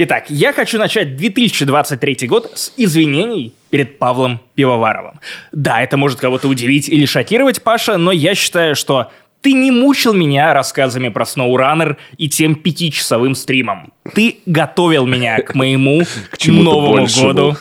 Итак, я хочу начать 2023 год с извинений перед Павлом Пивоваровым. Да, это может кого-то удивить или шокировать, Паша, но я считаю, что ты не мучил меня рассказами про Snowrunner и тем 5-часовым стримом. Ты готовил меня к моему новому году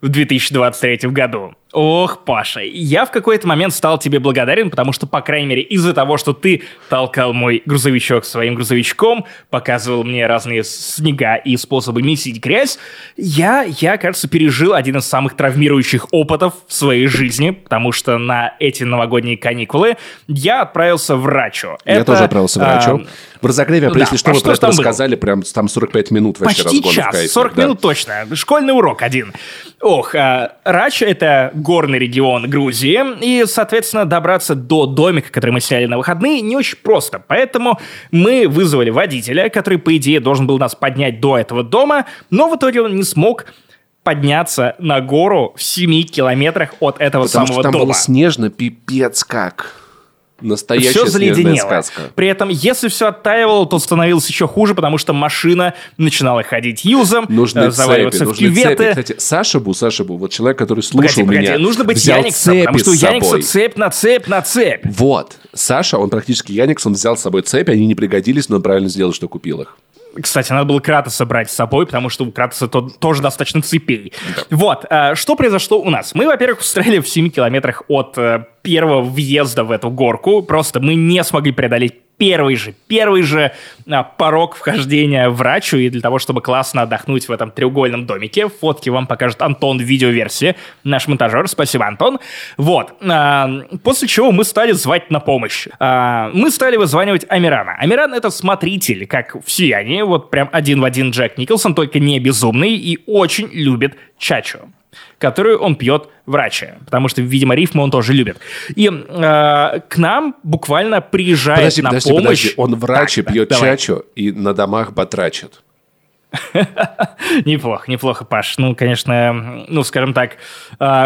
в 2023 году. Ох, Паша, я в какой-то момент стал тебе благодарен, потому что, по крайней мере, из-за того, что ты толкал мой грузовичок своим грузовичком, показывал мне разные снега и способы месить грязь, я, кажется, пережил один из самых травмирующих опытов в своей жизни, потому что на эти новогодние каникулы я отправился в Рачо. Я тоже отправился в Рачо. В разогреве, если что, мы про это рассказали, прям там 45 минут вообще разгон в кайфе. Почти час, 40 минут точно. Школьный урок один. Ох, Рачо — это горный регион Грузии, и, соответственно, добраться до домика, который мы сняли на выходные, не очень просто. Поэтому мы вызвали водителя, который, по идее, должен был нас поднять до этого дома, но в итоге он не смог подняться на гору в 7 километрах от этого самого дома. Потому что там было снежно, пипец как. Настоящая все заледенело. Сказка. При этом, если все оттаивало, то становилось еще хуже, потому что машина начинала ходить юзом, заваливаться в кюветы. Цепи. Кстати, Саша Бу, вот человек, который слушал меня, нужно быть взял Яниксом, цепи потому что у Яникса цепь. Вот. Саша, он практически Яникс, он взял с собой цепи, они не пригодились, но он правильно сделал, что купил их. Кстати, надо было Кратоса брать с собой, потому что у Кратоса тоже достаточно цепей. Да. Вот, что произошло у нас? Мы, во-первых, встряли в 7 километрах от первого въезда в эту горку. Просто мы не смогли преодолеть первый же порог вхождения в Рачу, и для того, чтобы классно отдохнуть в этом треугольном домике, фотки вам покажет Антон в видеоверсии, наш монтажер. Спасибо, Антон. Вот. После чего мы стали звать на помощь. Мы стали вызванивать Амирана. Амиран — это смотритель, как в «Сиянии», вот прям один в один Джек Николсон, только не безумный, и очень любит чачу, которую он пьет в Раче, потому что, видимо, рифмы он тоже любит. И к нам буквально приезжает помощь. Он в Раче пьет чачу и на домах батрачит. Неплохо, Паш. Ну, конечно, скажем так,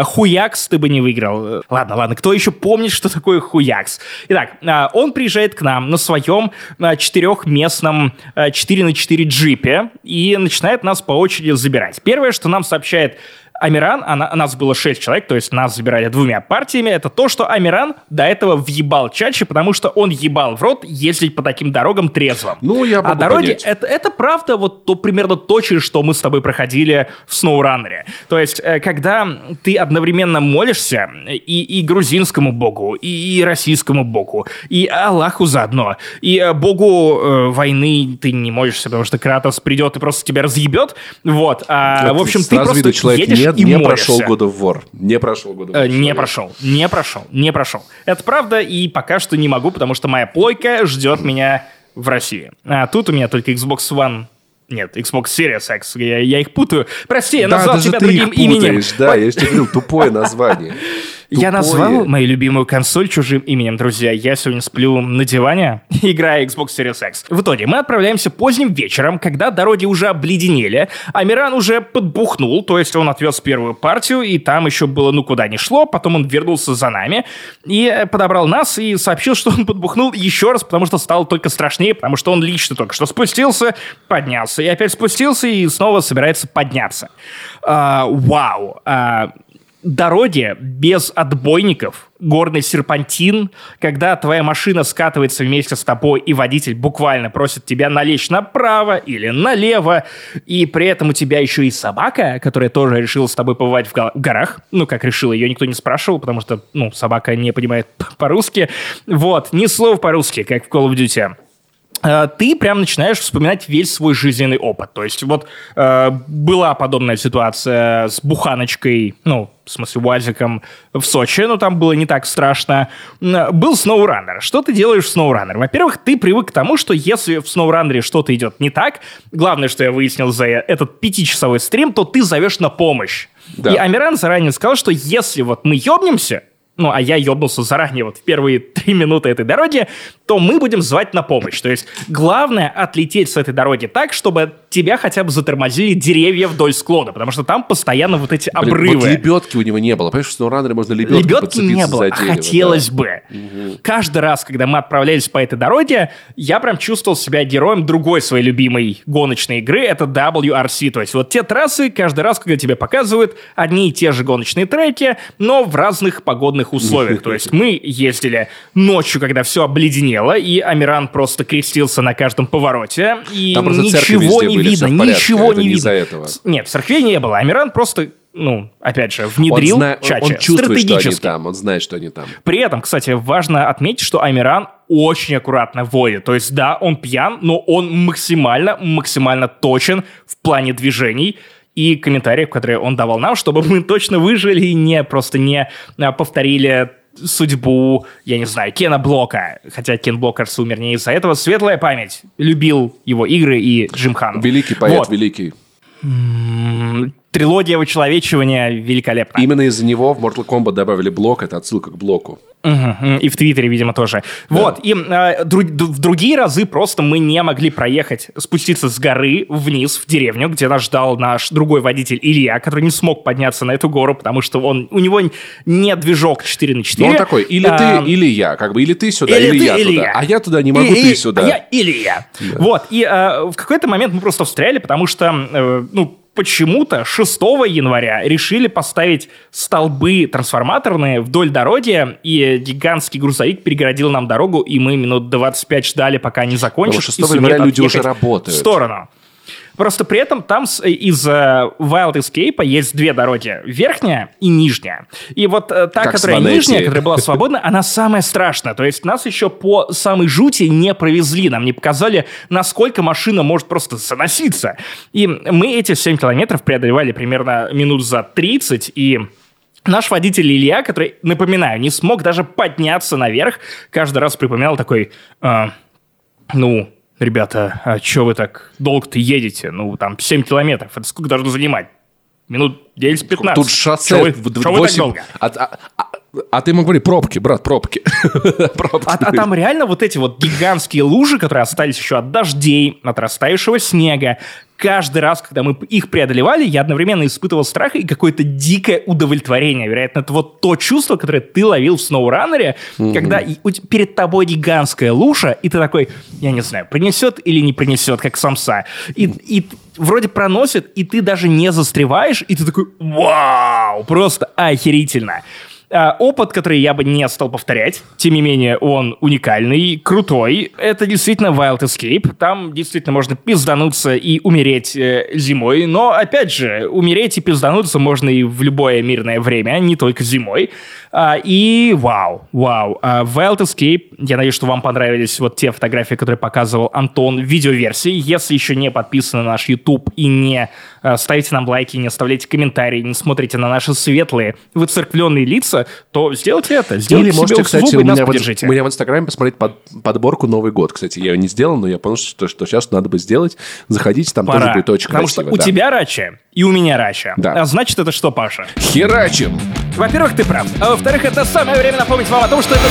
хуякс ты бы не выиграл. Ладно, кто еще помнит, что такое хуякс? Итак, он приезжает к нам на своем 4-местном 4x4 джипе и начинает нас по очереди забирать. Первое, что нам сообщает Амиран, нас было 6 человек, то есть нас забирали 2 партиями, это то, что Амиран до этого въебал чаще, потому что он ебал в рот ездить по таким дорогам трезвым. Я могу дороги, это правда, примерно то, через что мы с тобой проходили в Snowrunner. То есть, когда ты одновременно молишься и грузинскому богу, и российскому богу, и Аллаху заодно, и богу войны ты не молишься, потому что Кратос придет и просто тебя разъебет, вот. В общем, ты просто едешь. Не прошел God of War. Не прошел. Это правда, и пока что не могу, потому что моя плойка ждет меня в России. А тут у меня только Xbox Series X. Я их путаю. Прости, я назвал тебя другим именем. Да, я же тебе говорил, тупое название. Я назвал мою любимую консоль чужим именем, друзья. Я сегодня сплю на диване, играя Xbox Series X. В итоге мы отправляемся поздним вечером, когда дороги уже обледенели, Амиран уже подбухнул, то есть он отвез первую партию, и там еще было куда ни шло, потом он вернулся за нами и подобрал нас, и сообщил, что он подбухнул еще раз, потому что стало только страшнее, потому что он лично только что спустился, поднялся, и опять спустился, и снова собирается подняться. Вау! Дороги без отбойников, горный серпантин, когда твоя машина скатывается вместе с тобой, и водитель буквально просит тебя налечь направо или налево, и при этом у тебя еще и собака, которая тоже решила с тобой побывать в горах, как решила, ее никто не спрашивал, потому что, собака не понимает по-русски, ни слова по-русски, как в Call of Duty. Ты прям начинаешь вспоминать весь свой жизненный опыт. То есть была подобная ситуация с буханочкой, УАЗиком в Сочи, но там было не так страшно. Был Snowrunner. Что ты делаешь в Snowrunner? Во-первых, ты привык к тому, что если в Snowrunner что-то идет не так, главное, что я выяснил за этот 5-часовой стрим, то ты зовешь на помощь. Да. И Амиран заранее сказал, что если мы ёбнемся, а я ёбнулся заранее в первые 3 минуты этой дороги, то мы будем звать на помощь. То есть главное отлететь с этой дороги так, чтобы тебя хотя бы затормозили деревья вдоль склона, потому что там постоянно вот эти обрывы. Вот лебедки у него не было. Понимаешь, в SnowRunner можно лебедки подцепиться не было, за дерево. Хотелось бы. Угу. Каждый раз, когда мы отправлялись по этой дороге, я прям чувствовал себя героем другой своей любимой гоночной игры. Это WRC. То есть вот те трассы, каждый раз, когда тебе показывают одни и те же гоночные треки, но в разных погодных условиях. То есть мы ездили ночью, когда все обледенело, и Амиран просто крестился на каждом повороте, и ничего не видно, ничего не видно. Нет, церквей не было, Амиран просто... Ну, опять же, внедрил чача. Он чувствует, что они там, он знает, что они там. При этом, кстати, важно отметить, что Амиран очень аккуратно водит. То есть, да, он пьян, но он максимально точен в плане движений и комментариев, которые он давал нам, чтобы мы точно выжили и не повторили судьбу, я не знаю, Кена Блока. Хотя Кен Блок, кажется, умер не из-за этого. Светлая память. Любил его игры и Джим Хан. Великий поэт, вот. Великий. Трилогия вычеловечивания великолепна. Именно из-за него в Mortal Kombat добавили блок, это отсылка к блоку. Угу. И в Твиттере, видимо, тоже. Да. Вот, и в другие разы просто мы не могли проехать, спуститься с горы вниз в деревню, где нас ждал наш другой водитель Илья, который не смог подняться на эту гору, потому что у него не движок 4x4. Но он такой, или ты, или я, как бы, или ты сюда, или я туда. А я туда не могу, ты сюда. А я или я. Да. Вот, и в какой-то момент мы просто встряли, потому что, почему-то 6 января решили поставить столбы трансформаторные вдоль дороги, и гигантский грузовик перегородил нам дорогу, и мы минут 25 ждали, пока они закончат. 6 января люди уже работают. В сторону. Просто при этом там из Wild Escape есть две дороги. Верхняя и нижняя. И вот та, которая нижняя, которая была свободна, она самая страшная. То есть нас еще по самой жути не провезли. Нам не показали, насколько машина может просто заноситься. И мы эти 7 километров преодолевали примерно минут за 30, и... Наш водитель Илья, который, напоминаю, не смог даже подняться наверх, каждый раз припоминал такой, ребята, а чё вы так долго-то едете? 7 километров, это сколько должно занимать? Минут 10-15. Тут шоссе 8. А ты ему говори, пробки, брат, пробки. А там реально вот эти вот гигантские лужи, которые остались еще от дождей, от растаявшего снега. Каждый раз, когда мы их преодолевали, я одновременно испытывал страх и какое-то дикое удовлетворение. Вероятно, это вот то чувство, которое ты ловил в SnowRunner, когда перед тобой гигантская лужа, и ты такой, я не знаю, принесет или не принесет, как самса. И вроде проносит, и ты даже не застреваешь, и ты такой, вау, просто охерительно. Опыт, который я бы не стал повторять, тем не менее, он уникальный, крутой. Это действительно Wild Escape. Там действительно можно пиздануться и умереть зимой. Но, опять же, умереть и пиздануться можно и в любое мирное время, не только зимой. Вау. Wild Escape. Я надеюсь, что вам понравились вот те фотографии, которые показывал Антон в видеоверсии. Если еще не подписаны на наш YouTube и не ставите нам лайки, не оставляйте комментарии, не смотрите на наши светлые, выцерквленные лица, то сделайте это. Сделайте или можете, кстати, у меня в Инстаграме посмотреть подборку «Новый год». Кстати, я ее не сделал, но я понял, что сейчас надо бы сделать. Заходите, там пора. Тоже будет очень потому красиво. Потому что у тебя Рача и у меня Рача. Да. А значит, это что, Паша? Херачим! Во-первых, ты прав. А во-вторых, это самое время напомнить вам о том, что это...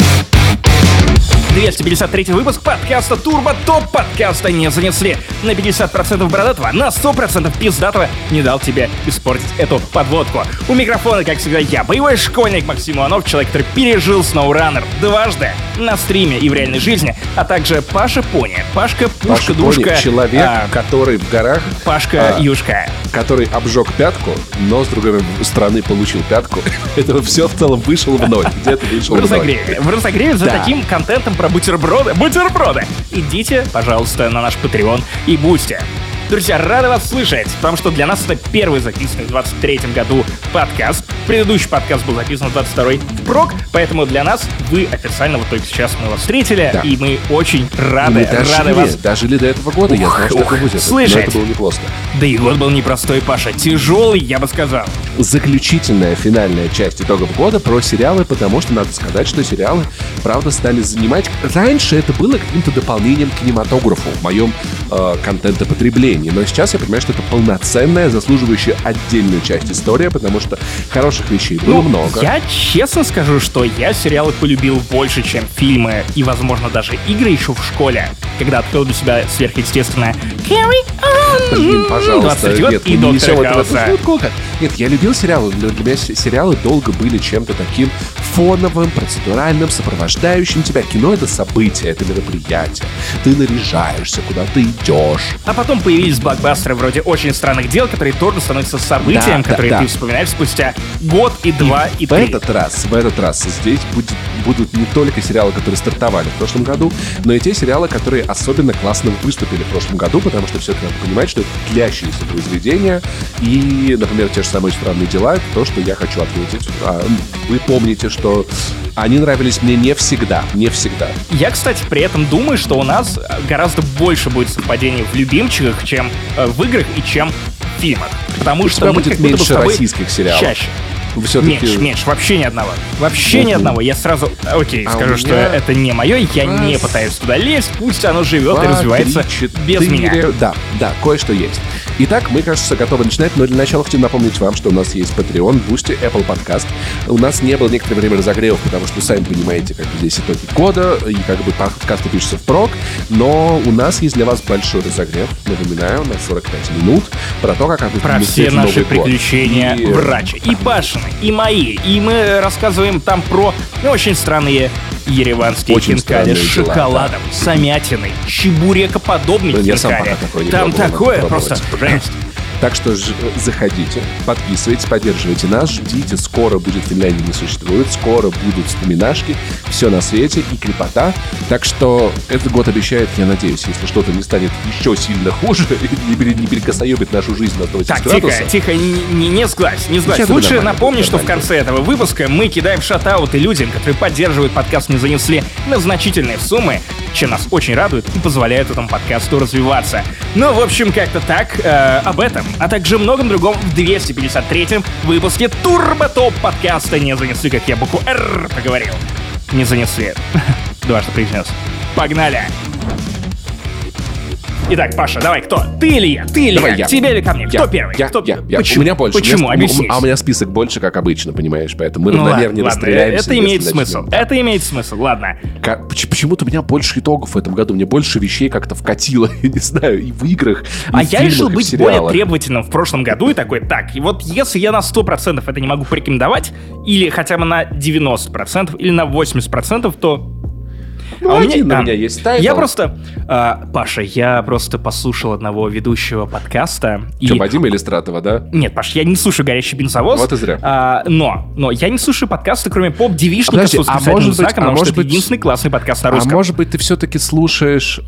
253-й выпуск подкаста «Турбо Топ». Подкаста не занесли. На 50% бородатого, на 100% пиздатого не дал тебе испортить эту подводку. У микрофона, как всегда, я, боевой школьник Максим Иванов, человек, который пережил SnowRunner дважды на стриме и в реальной жизни, а также Паша Пони. Пашка Пушка-Душка. Паша человек, который в горах. Пашка Юшка. Который обжег пятку, но с другой стороны получил пятку. Это все в целом вышло в ноль. Где-то вышло в ноль. В разогреве за таким контентом про бутерброды. Бутерброды! Идите, пожалуйста, на наш Patreon и Boosty. Друзья, рады вас слышать, потому что для нас это первый записанный в 23-м году подкаст. Предыдущий подкаст был записан в 22-й впрок, поэтому для нас вы официально вот только сейчас мы вас встретили, да. И мы очень рады, рады вас. Дожили до этого года, я знаю, что это будет. Слышать. Но это было непросто. Да и год был непростой, Паша, тяжелый, я бы сказал. Заключительная, финальная часть итогов года про сериалы, потому что надо сказать, что сериалы, правда, стали занимать... Раньше это было каким-то дополнением к кинематографу в моем контентопотреблении. направлении, но сейчас я понимаю, что это полноценная, заслуживающая отдельную часть история, потому что хороших вещей было много. Я честно скажу, что я сериалы полюбил больше, чем фильмы и, возможно, даже игры еще в школе, когда открыл для себя сверхъестественное Carry On. Блин, пожалуйста, нет, не несем этого шутку. Нет, я любил сериалы, но для меня сериалы долго были чем-то таким фоновым, процедуральным, сопровождающим тебя. Кино — это событие, это мероприятие. Ты наряжаешься, куда ты идешь. А потом появились блокбастеры вроде «Очень странных дел», которые тоже становятся событием, которые ты вспоминаешь спустя год и два и три. В этот раз здесь будут не только сериалы, которые стартовали в прошлом году, но и те сериалы, которые особенно классно выступили в прошлом году, потому что все-таки надо понимать, что это длящиеся произведения. И, например, те же самые «Странные дела», то, что я хочу отметить. Вы помните, что они нравились мне не всегда. Я, кстати, при этом думаю, что у нас гораздо больше будет совпадений в любимчиках, чем в играх и чем в фильмах. Потому что мы как будто бы с тобой российских сериалов. Чаще. Все-таки... Меньше, вообще ни одного. Ни одного. Я сразу, скажу, что это не мое, я не пытаюсь туда лезть, пусть оно живет и развивается без меня. Да, кое-что есть. Итак, мы, кажется, готовы начинать, но для начала хотим напомнить вам, что у нас есть Patreon, Boosty, Apple Podcast. У нас не было некоторое время разогревов, потому что, сами понимаете, как бы здесь итоги года, и как бы подкасты пишутся впрок, но у нас есть для вас большой разогрев, напоминаю, на 45 минут, про то, как вы про все наши приключения и... врача. И Пашины, и мои, и мы рассказываем там про очень странные ереванские хинкали с шоколадом, самятиной, чебурекоподобные хинкали. Там такое просто... Жесть. Так что заходите, подписывайтесь, поддерживайте нас, ждите, скоро будет «Финляндия не существует», скоро будут вспоминашки, все на свете и крепота. Так что этот год обещает, я надеюсь, если что-то не станет еще сильно хуже, не перекосоебит нашу жизнь на 20 градусов. Так, тихо, не сглазь. Лучше напомни, что в конце этого выпуска мы кидаем шатауты людям, которые поддерживают подкаст «Не занесли» на значительные суммы, чем нас очень радует и позволяет этому подкасту развиваться. Ну, в общем, как-то так, об этом, а также многом другом в 253-м выпуске Турбо-Топ подкаста «Не занесли», как я букву «Р» проговорил. «Не занесли». Дважды произнес. Погнали! Итак, Паша, давай, кто? Ты или я? Давай я. Тебе или ко мне? Кто первый? Я. Почему? У меня больше. Почему? Объяснись. А у меня список больше, как обычно, понимаешь, поэтому мы равномерно расстреляемся. Это имеет смысл. Ладно. Почему-то у меня больше итогов в этом году, мне больше вещей как-то вкатило, я не знаю, и в играх, и в фильмах, и в сериалах. А я решил быть более требовательным в прошлом году и такой, так, и вот если я на 100% это не могу порекомендовать, или хотя бы на 90%, или на 80%, то... Ну, у меня есть тайтл. Паша, я просто послушал одного ведущего подкаста. Что, Вадима Иллистратова, да? Нет, Паш, я не слушаю «Горящий бензовоз». Вот и зря. Но я не слушаю подкасты, кроме поп-девичника с восклицательным знаком, потому что это единственный классный подкаст на русском. А может быть, ты все-таки слушаешь,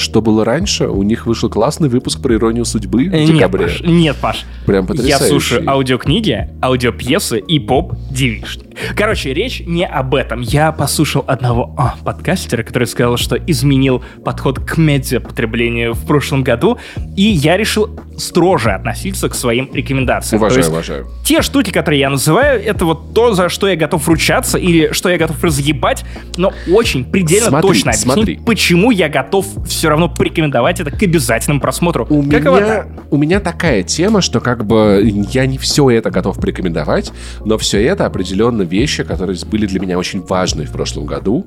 что было раньше? У них вышел классный выпуск про «Иронию судьбы» в декабре. Нет, Паш. Прям потрясающе. Я слушаю аудиокниги, аудиопьесы и поп-девичник. Короче, речь не об этом. Я послушал одного подкастера, который сказал, что изменил подход к медиапотреблению в прошлом году, и я решил строже относиться к своим рекомендациям. Уважаю. Те штуки, которые я называю, это вот то, за что я готов ручаться или что я готов разъебать, но очень предельно точно объяснить, почему я готов все равно порекомендовать это к обязательному просмотру. У меня такая тема, что как бы я не все это готов порекомендовать, но все это определенно вещи, которые были для меня очень важны в прошлом году,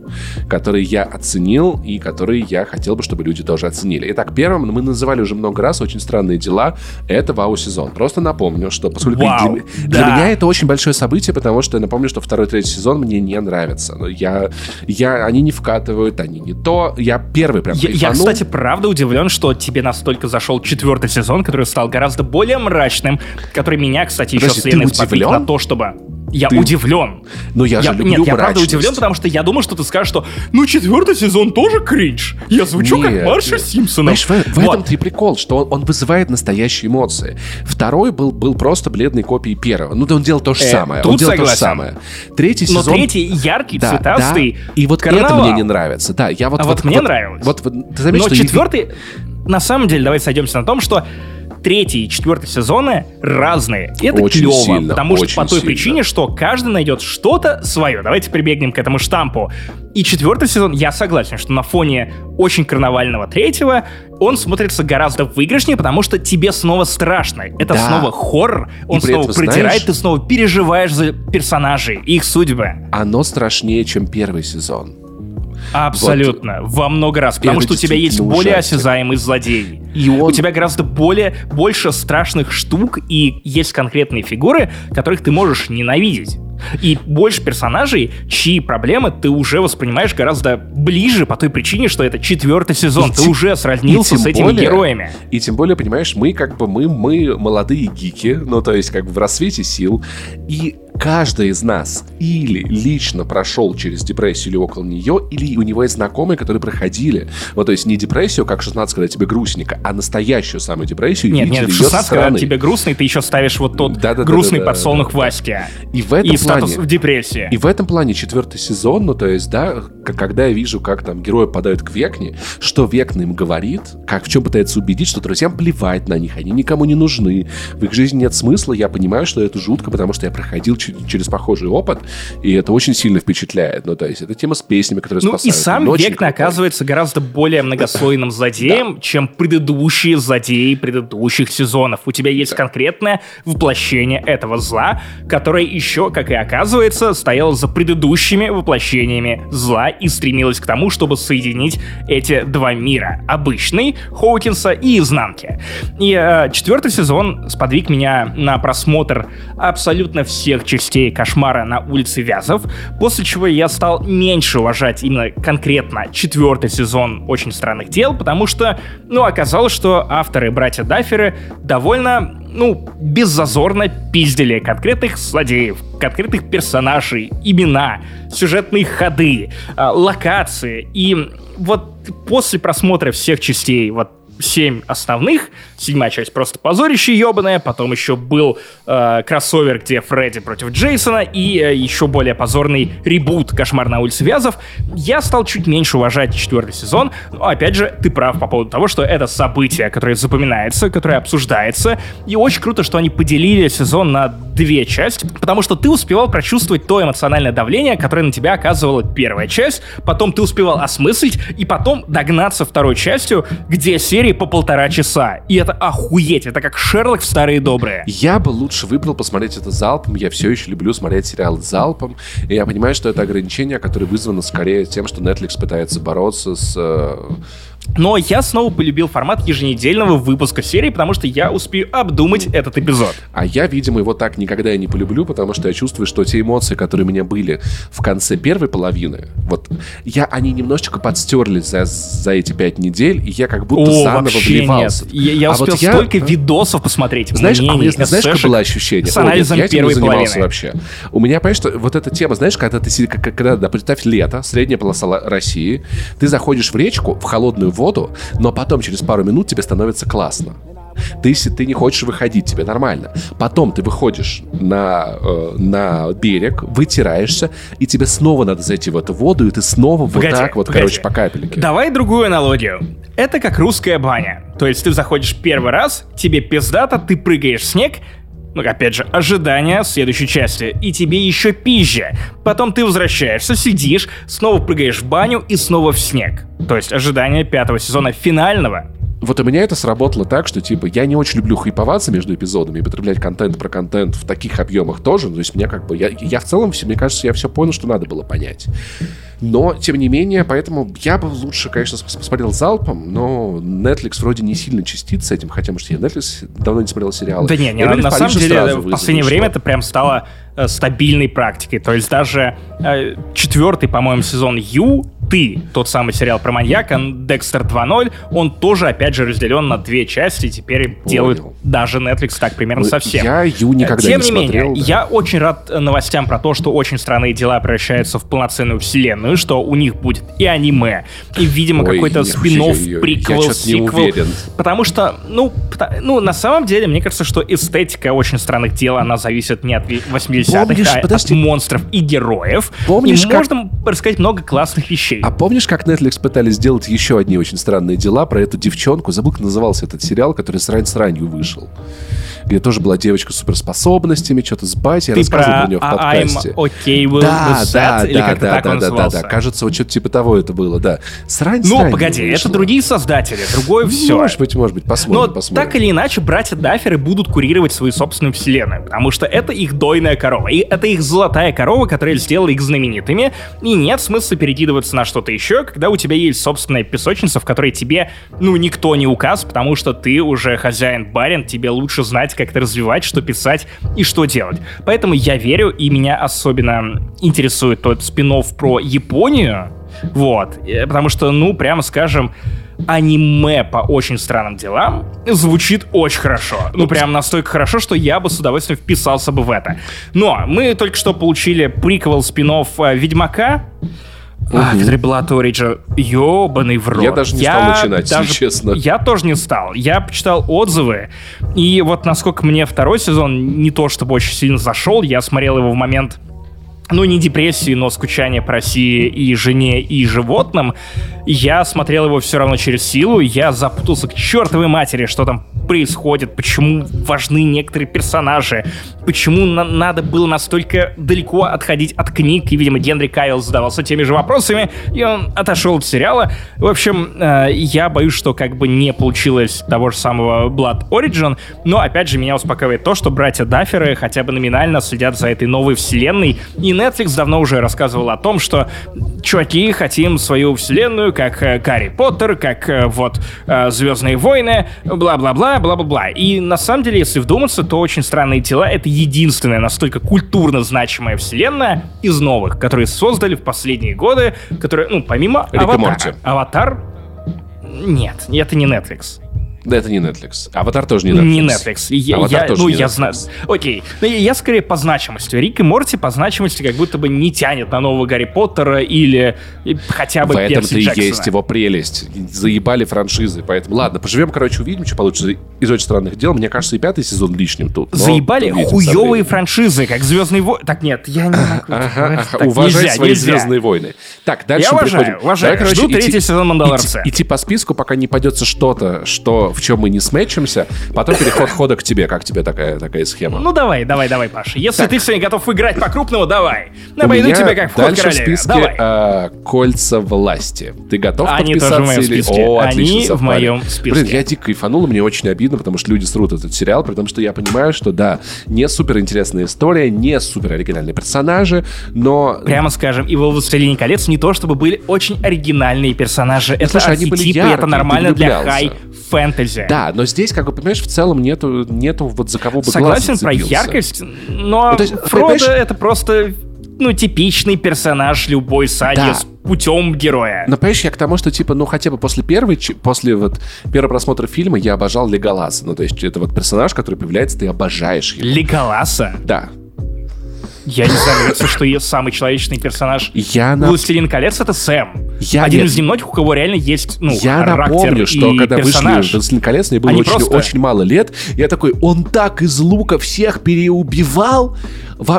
которые я оценил и которые я хотел бы, чтобы люди тоже оценили. Итак, первым мы называли уже много раз «Очень странные дела». Это вау-сезон. Просто напомню, что поскольку для меня это очень большое событие, потому что я напомню, что 2-3 сезон мне не нравится. Но они не вкатывают, они не то. Я первый прям кайфанул. Я, кстати, правда удивлен, что тебе настолько зашел 4 сезон, который стал гораздо более мрачным, который меня, кстати, еще с Леной сподвиг на то, чтобы... Я удивлен. Но я же люблю мрачность. Я правда удивлен, потому что я думал, что ты скажешь, что 4 сезон тоже кринж. Я звучу как Марша Симпсона. Знаешь, в этом-то и прикол, что он вызывает настоящие эмоции. Второй был просто бледной копией первого. Ну, да, он делал то же самое. Третий сезон... Но третий яркий, цветастый. Да. И вот это мне не нравится. Да, я вот... А вот мне нравилось. Но четвертый... На самом деле, давайте сойдемся на том, что третий и четвертый сезоны разные. И это очень клево, сильно, потому что по той причине, что каждый найдет что-то свое. Давайте прибегнем к этому штампу. И четвертый сезон, я согласен, что на фоне очень карнавального третьего он смотрится гораздо выигрышнее, потому что тебе снова страшно. Это снова хоррор, он снова протирает, ты снова переживаешь за персонажей, их судьбы. Оно страшнее, чем первый сезон. Абсолютно, вот. Во много раз. Потому что у тебя есть более осязаемый злодей, и он... у тебя гораздо больше страшных штук, и есть конкретные фигуры, которых ты можешь ненавидеть, и больше персонажей, чьи проблемы ты уже воспринимаешь гораздо ближе, по той причине, что это четвертый сезон. Ты уже сравнился с этими героями. И тем более, понимаешь, мы молодые гики, ну то есть как бы в расцвете сил. И каждый из нас или лично прошел через депрессию или около нее, или у него есть знакомые, которые проходили. Ну то есть не депрессию, как 16, когда тебе грустненько, а настоящую самую депрессию. Нет, в 16, когда тебе грустный, ты еще ставишь вот тот грустный подсолнух Ваське. И в этом статус в депрессии. И в этом плане четвертый сезон, ну то есть, да, когда я вижу, как там герои попадают к Векне, что Векна им говорит, как в чем пытается убедить, что друзьям плевать на них, они никому не нужны, в их жизни нет смысла, я понимаю, что это жутко, потому что я проходил через похожий опыт, и это очень сильно впечатляет. Ну то есть, это тема с песнями, которые спасают. Ну и сам Векна оказывается гораздо более многослойным злодеем, чем предыдущие злодеи предыдущих сезонов. У тебя есть конкретное воплощение этого зла, которое еще, как и оказывается, стояла за предыдущими воплощениями зла и стремилась к тому, чтобы соединить эти два мира. Обычный, Хоукинса и изнанки. И четвертый сезон сподвиг меня на просмотр абсолютно всех частей «Кошмара на улице Вязов», после чего я стал меньше уважать именно конкретно четвертый сезон «Очень странных дел», потому что, оказалось, что авторы «Братья Дафферы» довольно... беззазорно пиздили конкретных злодеев, конкретных персонажей, имена, сюжетные ходы, локации. И вот после просмотра всех частей, вот 7 основных, 7-я часть просто позорище ебаное, потом еще был кроссовер, где Фредди против Джейсона, и еще более позорный ребут «Кошмар на улице Вязов», я стал чуть меньше уважать четвертый сезон. Но, опять же, ты прав по поводу того, что это событие, которое запоминается, которое обсуждается, и очень круто, что они поделили сезон на 2 части, потому что ты успевал прочувствовать то эмоциональное давление, которое на тебя оказывала первая часть, потом ты успевал осмыслить, и потом догнаться второй частью, где серия по 1,5 часа. И это охуеть. Это как Шерлок в «Старые добрые». Я бы лучше выбрал посмотреть это залпом. Я все еще люблю смотреть сериалы залпом. И я понимаю, что это ограничение, которое вызвано скорее тем, что Netflix пытается бороться с... Но я снова полюбил формат еженедельного выпуска серии, потому что я успею обдумать этот эпизод. А я, видимо, его так никогда и не полюблю, потому что я чувствую, что те эмоции, которые у меня были в конце первой половины, вот, они немножечко подстерлись за эти 5 недель, и я как будто заново вливался. Нет. Я успел столько видосов посмотреть. Знаешь, знаешь, как было ощущение? С анализом первой половины. Вообще. У меня, понимаешь, что вот эта тема, знаешь, когда представь лето, средняя полоса России, ты заходишь в речку, в холодную воду, но потом через пару минут тебе становится классно. Если ты не хочешь выходить, тебе нормально. Потом ты выходишь на берег, вытираешься, и тебе снова надо зайти в эту воду, и ты снова погоди. По капельке. Давай другую аналогию. Это как русская баня. То есть ты заходишь первый раз, тебе пиздато, ты прыгаешь в снег, опять же, ожидания следующей части. И тебе еще пизже. Потом ты возвращаешься, сидишь, снова прыгаешь в баню и снова в снег. То есть ожидание 5-го сезона финального. Вот у меня это сработало так, что, я не очень люблю хайповаться между эпизодами и потреблять контент про контент в таких объемах тоже. То есть меня как бы... Я в целом, мне кажется, я все понял, что надо было понять. Но, тем не менее, поэтому я бы лучше, конечно, посмотрел залпом, но Netflix вроде не сильно чистит с этим, хотя, может, я Netflix давно не смотрел сериалы. Да не, на самом деле, в последнее время это прям стало стабильной практикой. То есть даже 4-й, по-моему, сезон «Ты», тот самый сериал про маньяка, «Декстер 2.0», он тоже, опять же, разделен на 2 части, и теперь делают даже Netflix так примерно совсем. Я «Ю» никогда не смотрел. Тем не менее, я очень рад новостям про то, что «Очень странные дела» превращаются в полноценную вселенную, что у них будет и аниме, и, видимо, какой-то спин-офф, приквел, сиквел. Потому что, на самом деле, мне кажется, что эстетика «Очень странных дел», она зависит не от 80-х, от монстров и героев. И можно рассказать много классных вещей. окей. А помнишь, как Netflix пытались сделать еще одни очень странные дела про эту девчонку? Забыл, как назывался этот сериал, который с ранью вышел. Где тоже была девочка с суперспособностями, что-то с батей. Я рассказывал про нее в подкасте. Да. Кажется, вот что-то типа того это было, да. Ну, погоди, это другие создатели, другое все. Может быть, посмотрим. Но так или иначе, братья Дафферы будут курировать свою собственную вселенную, потому что это их дойная корова, и это их золотая корова, которая сделала их знаменитыми, и нет смысла перекидываться на что-то еще, когда у тебя есть собственная песочница, в которой тебе, никто не указ, потому что ты уже хозяин-барин, тебе лучше знать, как это развивать, что писать и что делать. Поэтому я верю, и меня особенно интересует тот спин-офф про Японию, вот, потому что, прямо скажем, аниме по очень странным делам звучит очень хорошо. Прям настолько хорошо, что я бы с удовольствием вписался бы в это. Но мы только что получили приквел спин-офф «Ведьмака», который была от Ориджа. Ёбаный в рот. Я даже не стал начинать, если честно. Я тоже не стал. Я почитал отзывы, и вот насколько мне второй сезон не то чтобы очень сильно зашел, я смотрел его в момент... не депрессии, но скучание по России и жене, и животным. Я смотрел его все равно через силу. Я запутался к чертовой матери, что там происходит, почему важны некоторые персонажи, почему надо было настолько далеко отходить от книг. И, видимо, Генри Кавилл задавался теми же вопросами, и он отошел от сериала. В общем, я боюсь, что не получилось того же самого Blood Origin, но, опять же, меня успокаивает то, что братья Дафферы хотя бы номинально следят за этой новой вселенной, и Netflix давно уже рассказывал о том, что чуваки, хотим свою вселенную, как Гарри Поттер, как «Звездные войны», бла-бла-бла, бла-бла-бла. И на самом деле, если вдуматься, то «Очень странные дела» — это единственная настолько культурно значимая вселенная из новых, которые создали в последние годы, которые, помимо «Аватара». «Аватар»? Нет, это не Netflix. Да, это не Netflix. «Аватар» тоже не Netflix. Не Netflix. Я знаю. Окей. Но я скорее по значимости. «Рик и Морти» по значимости как будто бы не тянет на нового Гарри Поттера или хотя бы Перси Джексона. В этом-то и есть его прелесть. Заебали франшизы. Поэтому, ладно, поживем, увидим, что получится из «Очень странных дел». Мне кажется, и пятый сезон лишним тут. Заебали хуёвые франшизы, как «Звездные войны». Так, нет, я не могу. Уважай свои «Звездные войны». Так, дальше мы переходим. Я уважаю. Жду третий сезон «Мандалорца». Идти по списку, пока не пойдется что-то, что... в чем мы не сметчимся, потом переход хода к тебе. Как тебе такая схема? Давай, Паша. Если так. Ты сегодня готов играть по-крупному, давай. Обойду тебя как в ход королеве. Дальше в списке «Кольца власти». Ты готов подписаться? Или... Они в моем списке. Блин, я дико кайфанул, мне очень обидно, потому что люди срут этот сериал, при том, что я понимаю, что да, не суперинтересная история, не супер оригинальные персонажи, но... Прямо скажем, и во «Властелине колец» не то, чтобы были очень оригинальные персонажи. Это архетипы, это нормально для хай-фэнтези. Да, но здесь, понимаешь, в целом нету вот за кого бы глаз зацепился. Согласен про яркость, но Фродо — это просто, типичный персонаж любой саги с путем героя. Но, понимаешь, я к тому, что, хотя бы после первого просмотра фильма я обожал Леголаса. То есть это персонаж, который появляется, ты обожаешь его. Леголаса? Да. Я не знаю, что самый человечный персонаж «Властелин колец» — это Сэм. Один из немногих, у кого реально есть характер и персонаж. Я напомню, что когда вышли «Властелин колец», мне было очень мало лет. Я такой, он так из лука всех переубивал.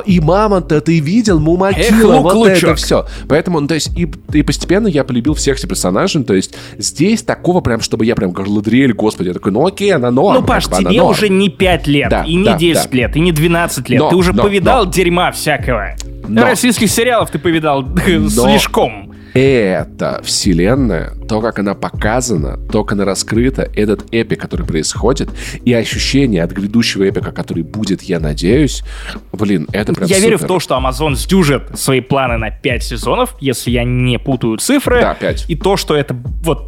И мамонта ты видел, Мумакила, это все. Поэтому, и постепенно я полюбил всех этих персонажей. То есть здесь такого прям, чтобы я прям Галадриэль, господи, я такой, окей, она норм. Паш, тебе уже не 5 лет, и не 10 лет, и не 12 лет. Ты уже повидал дерьма всякого. Российских сериалов ты повидал слишком. Эта вселенная, то, как она показана, то, как она раскрыта, этот эпик, который происходит, и ощущение от грядущего эпика, который будет, я надеюсь, это прям супер. Я верю в то, что Amazon сдюжит свои планы на 5 сезонов, если я не путаю цифры. Да, 5. И то, что это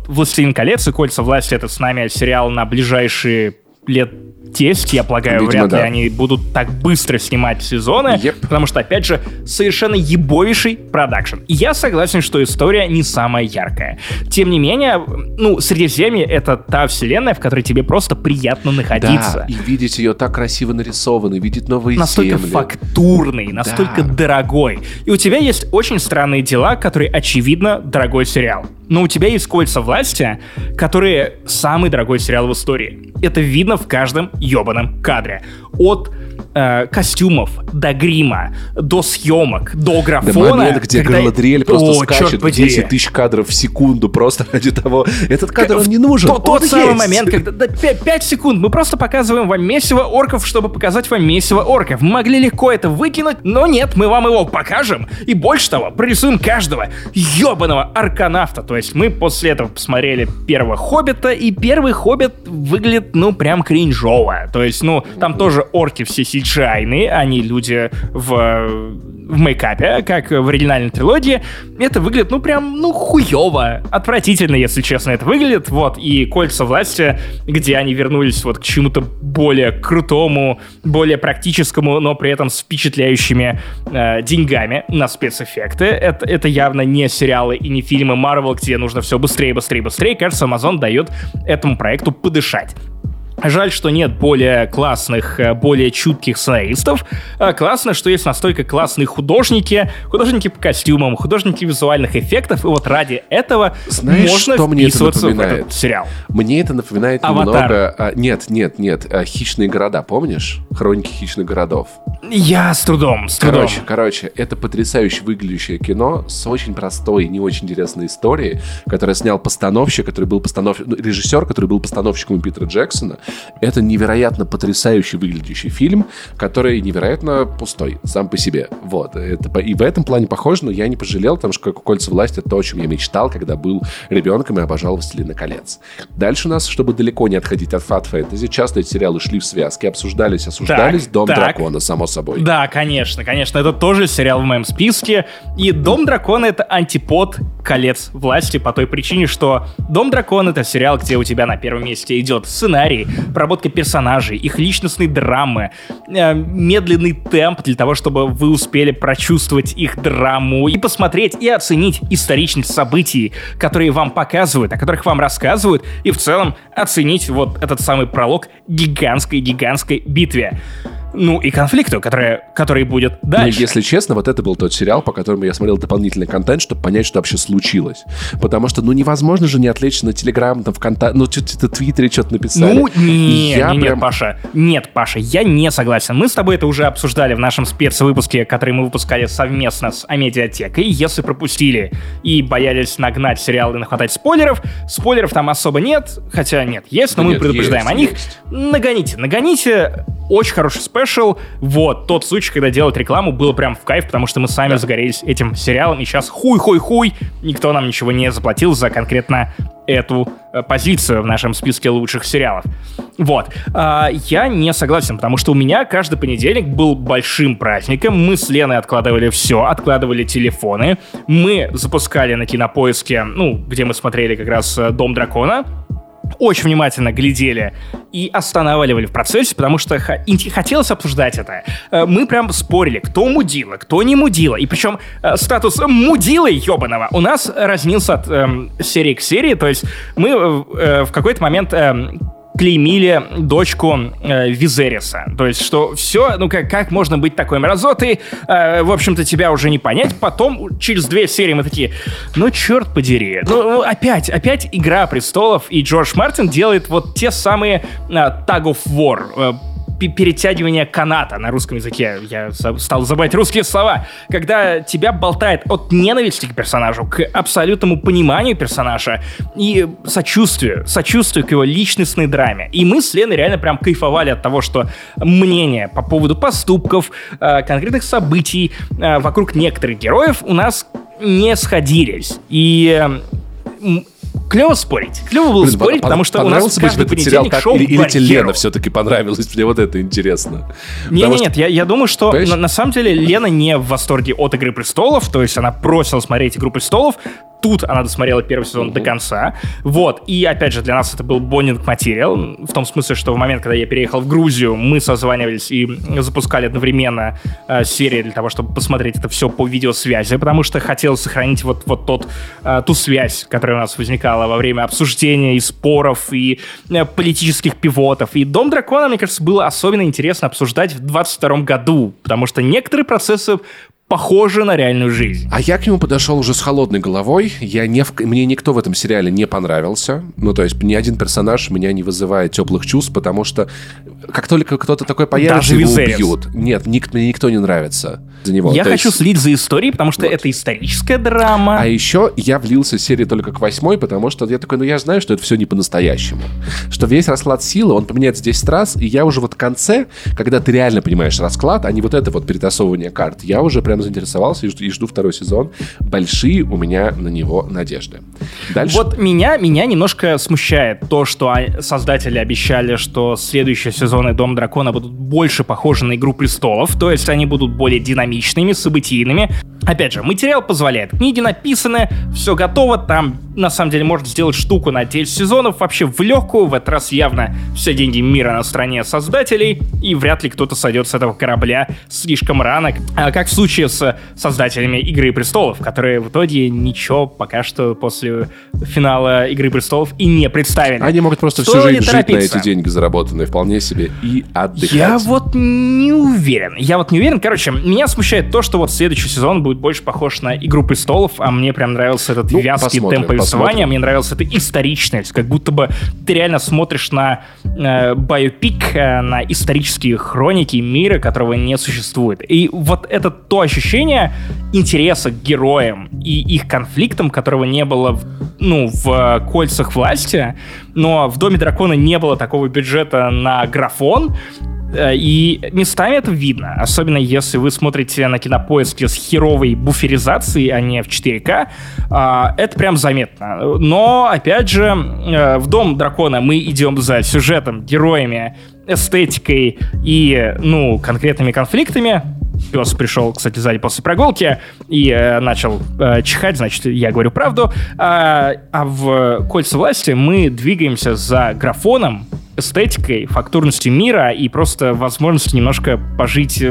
«Властелин колец» и «Кольца власти» — это с нами сериал на ближайшие лет 10, я полагаю, видимо, вряд ли они будут так быстро снимать сезоны, потому что, опять же, совершенно ебовейший продакшн. И я согласен, что история не самая яркая. Тем не менее, Средиземье — это та вселенная, в которой тебе просто приятно находиться. Да, и видеть ее так красиво нарисованной, видеть новые земли. Настолько фактурный, настолько дорогой. И у тебя есть «Очень странные дела», которые, очевидно, дорогой сериал. Но у тебя есть «Кольца власти», которые самый дорогой сериал в истории. Это видно в каждом ёбаном кадре. От костюмов, до грима, до съемок, до графона. Да, момент, где Галадриэль просто скачет 10 тысяч кадров в секунду просто ради того. Этот кадр он не нужен. Тот самый момент, когда 5 секунд мы просто показываем вам месиво орков, чтобы показать вам месиво орков. Могли легко это выкинуть, но нет, мы вам его покажем. И больше того, прорисуем каждого ёбаного арканавта. То есть мы после этого посмотрели первого Хоббита, и первый Хоббит выглядит, ну, прям кринжово. То есть, ну, там тоже орки все CGI-ные, они люди в мейкапе, как в оригинальной трилогии. Это выглядит, ну, прям, ну, хуёво. Отвратительно, если честно, это выглядит. Вот, и «Кольца власти», где они вернулись вот к чему-то более крутому, более практическому, но при этом с впечатляющими деньгами на спецэффекты. Это явно не сериалы и не фильмы Marvel, где нужно все быстрее. Кажется, Amazon дает этому проекту подышать. Жаль, что нет более классных, более чутких сценаристов. Классно, что есть настолько классные художники по костюмам, художники визуальных эффектов, и вот ради этого можно вписываться в этот сериал. Мне это напоминает Аватар. Немного... Нет. «Хищные города», помнишь? «Хроники хищных городов». Я с трудом. Короче, это потрясающе выглядящее кино с очень простой, не очень интересной историей, которое снял постановщик, который был режиссер, который был постановщиком Питера Джексона. Это невероятно потрясающе выглядящий фильм, который невероятно пустой сам по себе. Вот. И в этом плане похоже, но я не пожалел, потому что «Кольца власти» — это то, о чем я мечтал, когда был ребенком и обожал «Властелина колец». Дальше у нас, чтобы далеко не отходить от фат-фэнтези, часто эти сериалы шли в связке, обсуждались. Так, «Дом дракона», само собой. Да, конечно. Это тоже сериал в моем списке. И «Дом дракона» — это антипод «Колец власти» по той причине, что «Дом дракона» — это сериал, где у тебя на первом месте идет сценарий, проработка персонажей, их личностные драмы, медленный темп для того, чтобы вы успели прочувствовать их драму и посмотреть и оценить историчность событий, которые вам показывают, о которых вам рассказывают, и в целом оценить вот этот самый пролог гигантской битве. Ну, и конфликту, который будет дальше. Но, если честно, вот это был тот сериал, по которому я смотрел дополнительный контент, чтобы понять, что вообще случилось. Потому что, ну, невозможно же не отвлечься на Телеграм, там, ВКонтакте, ну, что-то в Твиттере что-то написали. Ну, Нет, Паша, я не согласен. Мы с тобой это уже обсуждали в нашем спецвыпуске, который мы выпускали совместно с Амедиатекой. Если пропустили и боялись нагнать сериал и нахватать спойлеров там особо нет, хотя нет, есть, но мы предупреждаем о них. Нагоните. Очень хороший спешл. Вот тот случай, когда делать рекламу было прям в кайф, потому что мы сами загорелись этим сериалом, и сейчас хуй, никто нам ничего не заплатил за конкретно эту позицию в нашем списке лучших сериалов. Вот. Я не согласен, потому что у меня каждый понедельник был большим праздником. Мы с Леной откладывали все, откладывали телефоны. Мы запускали на Кинопоиске, ну, где мы смотрели как раз «Дом дракона», очень внимательно глядели и останавливали в процессе, потому что хотелось обсуждать это. Мы прям спорили, кто мудила, кто не мудила. И причем статус мудилы ебаного у нас разнился от серии к серии. То есть мы в какой-то момент... клеймили дочку Визериса. То есть, что все, ну как можно быть такой мразотой? В общем-то, тебя уже не понять. Потом, через 2 серии мы такие, ну черт подери. Ну опять «Игра престолов», и Джордж Мартин делает вот те самые Tug of War, перетягивание каната на русском языке. Я стал забывать русские слова. Когда тебя болтает от ненависти к персонажу, к абсолютному пониманию персонажа и сочувствию к его личностной драме. И мы с Леной реально прям кайфовали от того, что мнение по поводу поступков, конкретных событий вокруг некоторых героев у нас не сходились. И... клево спорить. Клево было спорить, потому что у нас каждый понедельник шоу «Барьеру». Или тебе, Лена, все-таки понравилось? Мне вот это интересно. Нет, я думаю, что на самом деле Лена не в восторге от «Игры престолов», то есть она просила смотреть «Игру престолов», тут она досмотрела первый сезон до конца. Вот. И, опять же, для нас это был бондинг-материал. В том смысле, что в момент, когда я переехал в Грузию, мы созванивались и запускали одновременно серии для того, чтобы посмотреть это все по видеосвязи, потому что хотел сохранить вот ту связь, которая у нас возникала во время обсуждения и споров, и политических пивотов. И «Дом дракона», мне кажется, было особенно интересно обсуждать в 22-м году, потому что некоторые процессы похоже на реальную жизнь. А я к нему подошел уже с холодной головой. Мне никто в этом сериале не понравился. Ну, то есть, ни один персонаж меня не вызывает теплых чувств, потому что как только кто-то такой появится, его убьют. Нет, мне никто не нравится за него. Я хочу следить за историей, потому что это историческая драма. А еще я влился в серии только к 8-й, потому что я такой, я знаю, что это все не по-настоящему. Что весь расклад силы, он поменяется 10 раз, и я уже вот в конце, когда ты реально понимаешь расклад, а не вот это вот перетасовывание карт, я уже прям заинтересовался и жду второй сезон. Большие у меня на него надежды. Дальше. Вот меня немножко смущает то, что создатели обещали, что следующие сезоны «Дом дракона» будут больше похожи на «Игру престолов», то есть они будут более динамичными, событийными. Опять же, материал позволяет. Книги написаны, все готово, там на самом деле можно сделать штуку на 10 сезонов вообще в легкую. В этот раз явно все деньги мира на стороне создателей, и вряд ли кто-то сойдет с этого корабля слишком рано, как в случае с создателями «Игры престолов», которые в итоге ничего пока что после финала «Игры престолов» и не представили. Они могут просто всю жизнь жить на эти деньги заработанные вполне себе и отдыхать. Я вот не уверен. Короче, меня смущает то, что вот следующий сезон будет больше похож на «Игру престолов», а мне прям нравился этот вязкий темп повествования, мне нравилась эта историчность, как будто бы ты реально смотришь на биопик, на исторические хроники мира, которого не существует. И вот это то ощущение интереса к героям и их конфликтам, которого не было в «Кольцах власти», но в «Доме дракона» не было такого бюджета на графон, и местами это видно, особенно если вы смотрите на Кинопоиске с херовой буферизацией, а не в 4К, это прям заметно. Но, опять же, в «Дом дракона» мы идем за сюжетом, героями, эстетикой и, конкретными конфликтами. Пес пришел, кстати, сзади после прогулки и начал чихать, значит, я говорю правду. А в «Кольце власти» мы двигаемся за графоном, эстетикой, фактурностью мира и просто возможностью немножко пожить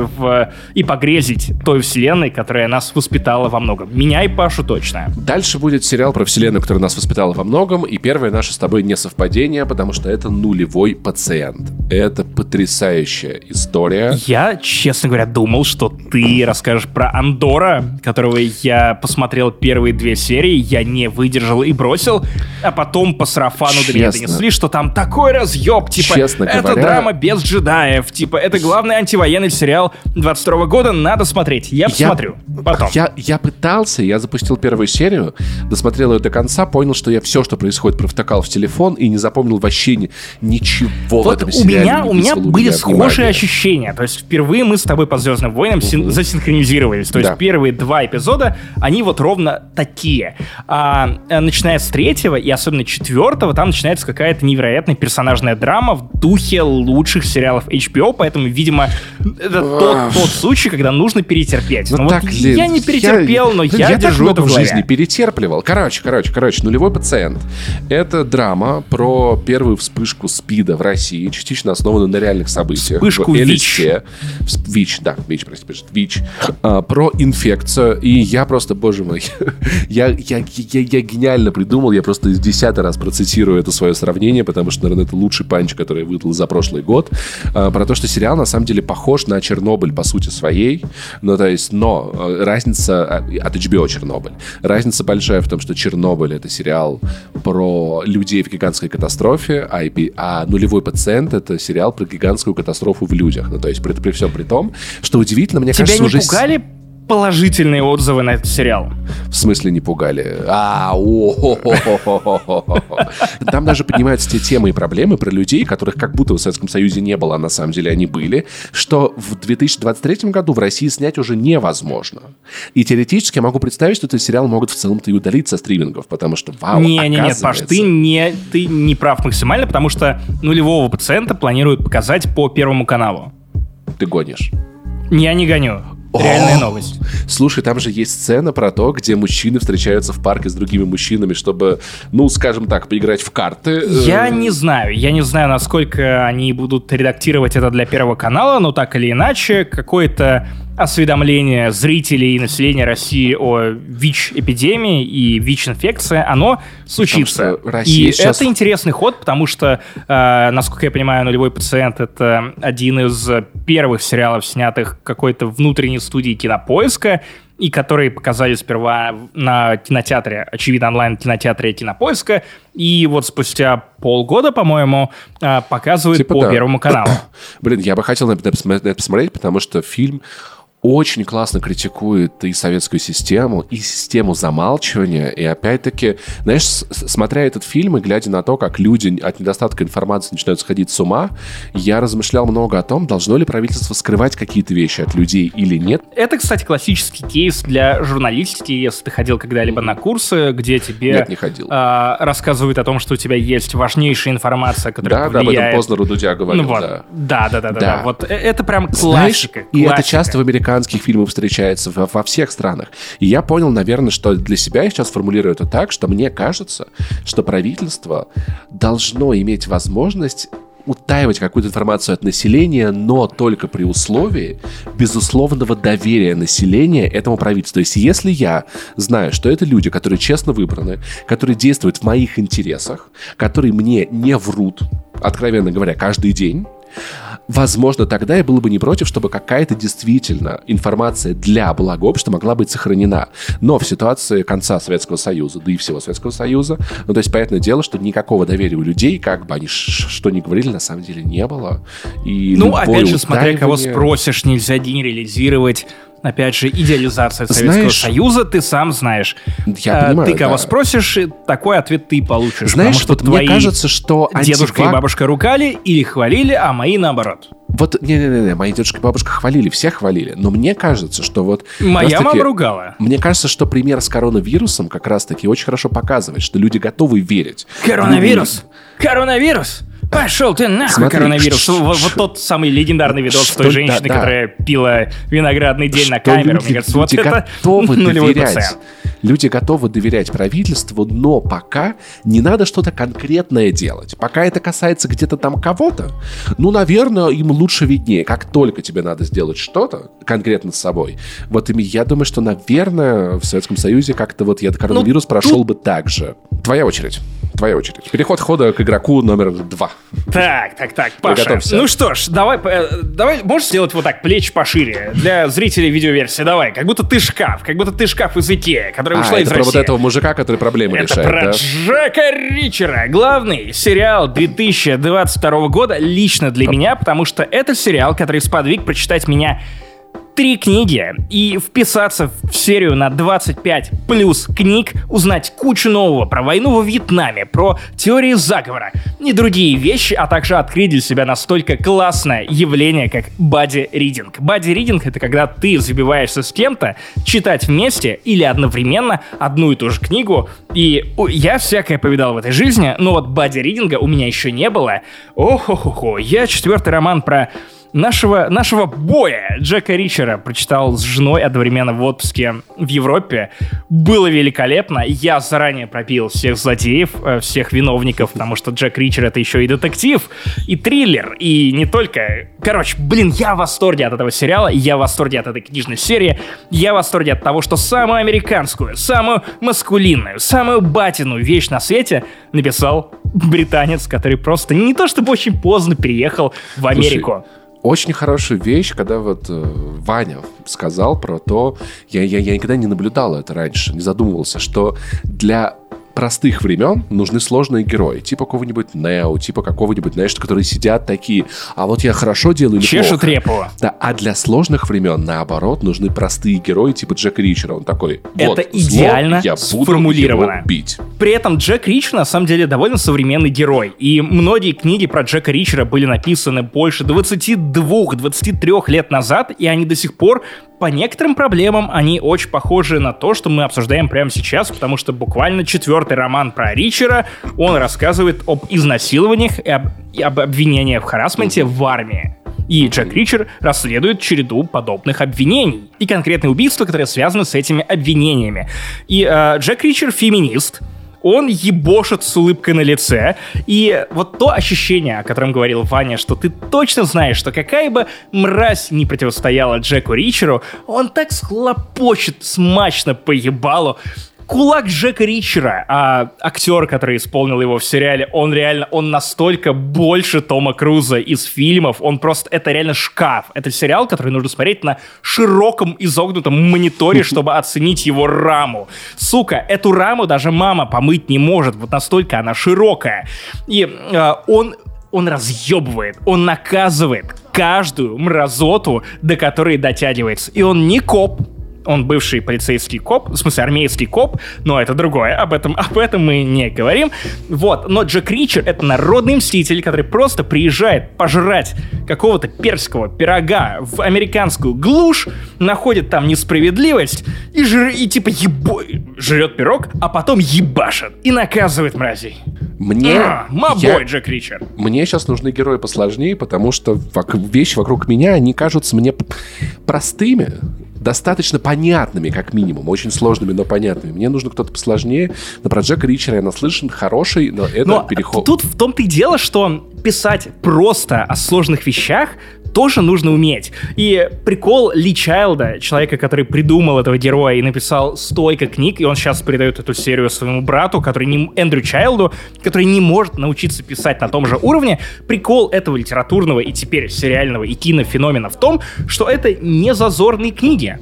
и погрезить той вселенной, которая нас воспитала во многом. Меня и Пашу точно. Дальше будет сериал про вселенную, которая нас воспитала во многом, и первое наше с тобой несовпадение, потому что это «Нулевой пациент». Это потрясающая история. Я, честно говоря, думал, что ты расскажешь про Андора, которого я посмотрел первые 2 серии, я не выдержал и бросил, а потом по сарафану до меня донесли, что там такой разъем, честно говоря, это драма без джедаев, это главный антивоенный сериал 22 года, надо смотреть. Я посмотрю потом. Я запустил первую серию, досмотрел ее до конца, понял, что я все, что происходит, провтыкал в телефон и не запомнил вообще ничего в этом сериале. У меня были схожие ощущения, то есть впервые мы с тобой по «Звездным войнам» засинхронизировались, то есть первые 2 эпизода, они вот ровно такие. Начиная с 3-го и особенно 4-го, там начинается какая-то невероятная персонажная драма в духе лучших сериалов HBO, поэтому, видимо, это тот случай, когда нужно перетерпеть. Я не перетерпел, но я держу это в голове. Я так много в жизни перетерпливал. Короче, «Нулевой пациент» — это драма про первую вспышку СПИДа в России, частично основанную на реальных событиях. Вспышку ВИЧ. ВИЧ. Про инфекцию. И я просто, боже мой, я гениально придумал, я просто 10-й раз процитирую это свое сравнение, потому что, наверное, это лучший панч, который я выдал за прошлый год, про то, что сериал на самом деле похож на «Чернобыль» по сути своей, но разница от HBO «Чернобыль». Разница большая в том, что «Чернобыль» — это сериал про людей в гигантской катастрофе, а «Нулевой пациент» — это сериал про гигантскую катастрофу в людях. При всем при том, что удивительно, мне кажется, уже... Тебя не пугали положительные отзывы на этот сериал? В смысле не пугали? Там даже поднимаются те темы и проблемы про людей, которых как будто в Советском Союзе не было, а на самом деле они были, что в 2023 году в России снять уже невозможно. И теоретически я могу представить, что этот сериал могут в целом-то и удалить со стримингов, потому что, вау, оказывается... Паш, ты не прав максимально, потому что «Нулевого пациента» планируют показать по Первому каналу. Ты гонишь? Я не гоню. Реальная новость. Слушай, там же есть сцена про то, где мужчины встречаются в парке с другими мужчинами, чтобы, скажем так, поиграть в карты. Я не знаю, насколько они будут редактировать это для Первого канала, но так или иначе, какой-то осведомление зрителей и населения России о ВИЧ-эпидемии и ВИЧ-инфекции, оно случится. И сейчас... это интересный ход, потому что, насколько я понимаю, «Нулевой пациент» — это один из первых сериалов, снятых какой-то внутренней студии Кинопоиска, и которые показали сперва на кинотеатре, очевидно, онлайн-кинотеатре Кинопоиска, и вот спустя полгода, по-моему, показывают типа по Первому каналу. Блин, я бы хотел это посмотреть, потому что фильм очень классно критикует и советскую систему, и систему замалчивания. И опять-таки, знаешь, смотря этот фильм и глядя на то, как люди от недостатка информации начинают сходить с ума, я размышлял много о том, должно ли правительство скрывать какие-то вещи от людей или нет. Это, кстати, классический кейс для журналистики, если ты ходил когда-либо на курсы, где тебе нет, не ходил. Рассказывают о том, что у тебя есть важнейшая информация, которая да, повлияет... Да, об этом Познер у Дудя говорил, ну, вот. Да. Вот это прям классика. Знаешь, и это часто в американских фильмов встречается во всех странах. И я понял, наверное, что для себя я сейчас формулирую это так, что мне кажется, что правительство должно иметь возможность утаивать какую-то информацию от населения, но только при условии безусловного доверия населения этому правительству. То есть если я знаю, что это люди, которые честно выбраны, которые действуют в моих интересах, которые мне не врут, откровенно говоря, каждый день, возможно, тогда я был бы не против, чтобы какая-то действительно информация для блага общества могла быть сохранена. Но в ситуации конца Советского Союза, да и всего Советского Союза, ну, то есть, понятное дело, что никакого доверия у людей, как бы они что ни говорили, на самом деле не было. И ну, опять же, смотря кого спросишь, нельзя генерализировать. Опять же, идеализация Советского Союза, ты сам знаешь. Я понимаю, ты кого спросишь, такой ответ ты получишь. Знаешь, что мне кажется, что дедушка и бабушка ругали или хвалили, а мои наоборот. Вот, не-не-не, мои дедушка и бабушка хвалили, все хвалили, но мне кажется, что вот... Моя мама ругала. Мне кажется, что пример с коронавирусом как раз-таки очень хорошо показывает, что люди готовы верить. Коронавирус! Коронавирус! Пошел ты нахуй, смотри, коронавирус. Вот тот самый легендарный видос с той женщиной, которая пила виноградный день на камеру. Люди, мне кажется, вот это нулевой пациент. Люди готовы доверять правительству, но пока не надо что-то конкретное делать. Пока это касается где-то там кого-то, ну, наверное, им лучше виднее. Как только тебе надо сделать что-то конкретно с собой, вот я думаю, что, наверное, в Советском Союзе как-то вот этот коронавирус прошел бы так же. Твоя очередь. Переход хода к игроку номер 2. Так, Паша. Приготовься. Ну что ж, давай, можешь сделать вот так, плечи пошире для зрителей видеоверсии, давай. Как будто ты шкаф из Икеи, который вышла из России. Это про вот этого мужика, который проблемы решает, да? Это про Джека Ричера. Главный сериал 2022 года лично для меня, потому что это сериал, который сподвиг прочитать меня 3 книги и вписаться в серию на 25 плюс книг, узнать кучу нового про войну во Вьетнаме, про теории заговора и другие вещи, а также открыть для себя настолько классное явление, как бади-ридинг. Бади-ридинг — это когда ты забиваешься с кем-то читать вместе или одновременно одну и ту же книгу. И я всякое повидал в этой жизни, но вот бади-ридинга у меня еще не было. О-хо-хо-хо, я 4-й роман про... Нашего боя Джека Ричера прочитал с женой одновременно в отпуске в Европе. Было великолепно. Я заранее пропил всех злодеев, всех виновников, потому что Джек Ричер — это еще и детектив, и триллер, и не только. Короче, блин, я в восторге от этого сериала, я в восторге от этой книжной серии, я в восторге от того, что самую американскую, самую маскулинную, самую батиную вещь на свете написал британец, который просто не то чтобы очень поздно переехал в Америку. Слушай, очень хорошую вещь, когда вот Ваня сказал про то, я никогда не наблюдал это раньше, не задумывался, что для простых времен нужны сложные герои, типа какого-нибудь Нео, типа какого-нибудь, знаешь, которые сидят такие, а вот я хорошо делаю или чешут репу. Да, а для сложных времен, наоборот, нужны простые герои, типа Джека Ричера. Он такой, вот, это идеально зло, я буду его бить. При этом Джек Ричер, на самом деле, довольно современный герой. И многие книги про Джека Ричера были написаны больше 22-23 лет назад, и они до сих пор... По некоторым проблемам они очень похожи на то, что мы обсуждаем прямо сейчас, потому что буквально 4-й роман про Ричера, он рассказывает об изнасилованиях и об обвинениях в харассменте в армии. И Джек Ричер расследует череду подобных обвинений и конкретные убийства, которые связаны с этими обвинениями. И Джек Ричер — феминист. он ебошит с улыбкой на лице. И вот то ощущение, о котором говорил Ваня, что ты точно знаешь, что какая бы мразь не противостояла Джеку Ричеру, он так схлопочет смачно по ебалу. Кулак Джека Ричера, а актер, который исполнил его в сериале, он реально, он настолько больше Тома Круза из фильмов, он просто, это реально шкаф. Это сериал, который нужно смотреть на широком изогнутом мониторе, чтобы оценить его раму. Сука, эту раму даже мама помыть не может, вот настолько она широкая. И он разъебывает, он наказывает каждую мразоту, до которой дотягивается. И он не коп. Он бывший полицейский коп, в смысле армейский коп, но это другое, об этом мы не говорим. Вот, но Джек Ричер — это народный мститель, который просто приезжает пожрать какого-то перского пирога в американскую глушь, находит там несправедливость жрет пирог, а потом ебашит и наказывает мразей. Мобой Джек Ричер. Мне сейчас нужны герои посложнее, потому что вещи вокруг меня, они кажутся мне простыми, достаточно понятными, как минимум. Очень сложными, но понятными. Мне нужно кто-то посложнее. Но про Джека Ричера я наслышан, хороший, но это переход. Тут в том-то и дело, что писать просто о сложных вещах тоже нужно уметь. И прикол Ли Чайлда, человека, который придумал этого героя и написал столько книг, и он сейчас передает эту серию своему брату, Эндрю Чайлду, который не может научиться писать на том же уровне. Прикол этого литературного и теперь сериального и кинофеномена в том, что это не зазорные книги.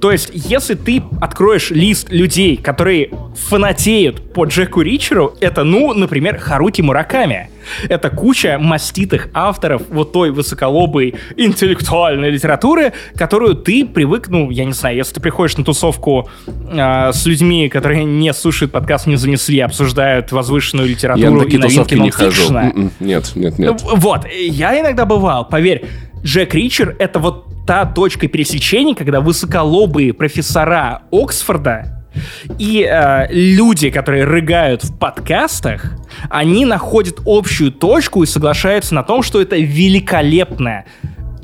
То есть, если ты откроешь лист людей, которые фанатеют по Джеку Ричеру, это, например, Харуки Мураками. Это куча маститых авторов вот той высоколобой интеллектуальной литературы, которую ты привык, я не знаю, если ты приходишь на тусовку с людьми, которые не слушают подкаст, не занесли, обсуждают возвышенную литературу и новинки нонфикшена. Я на такие тусовки не хожу. Нет. Вот, я иногда бывал, поверь, Джек Ричер — это вот та точка пересечения, когда высоколобые профессора Оксфорда и люди, которые рыгают в подкастах, они находят общую точку и соглашаются на том, что это великолепное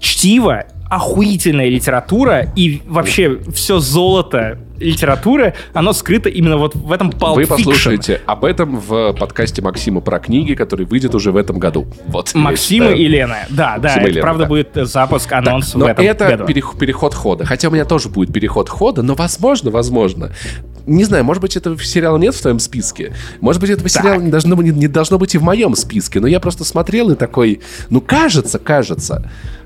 чтиво, охуительная литература и вообще все золото литературы, оно скрыто именно вот в этом Pulp Fiction. Вы послушаете об этом в подкасте Максима про книги, который выйдет уже в этом году. Вот. Максима и Лена. Да, Максима это Лена, правда, да. Будет запуск, анонс так, в этом году. Но это переход хода. Хотя у меня тоже будет переход хода, но возможно. Не знаю, может быть, этого сериала нет в твоем списке? Может быть, этого сериала не должно быть и в моем списке? Но я просто смотрел и такой... кажется,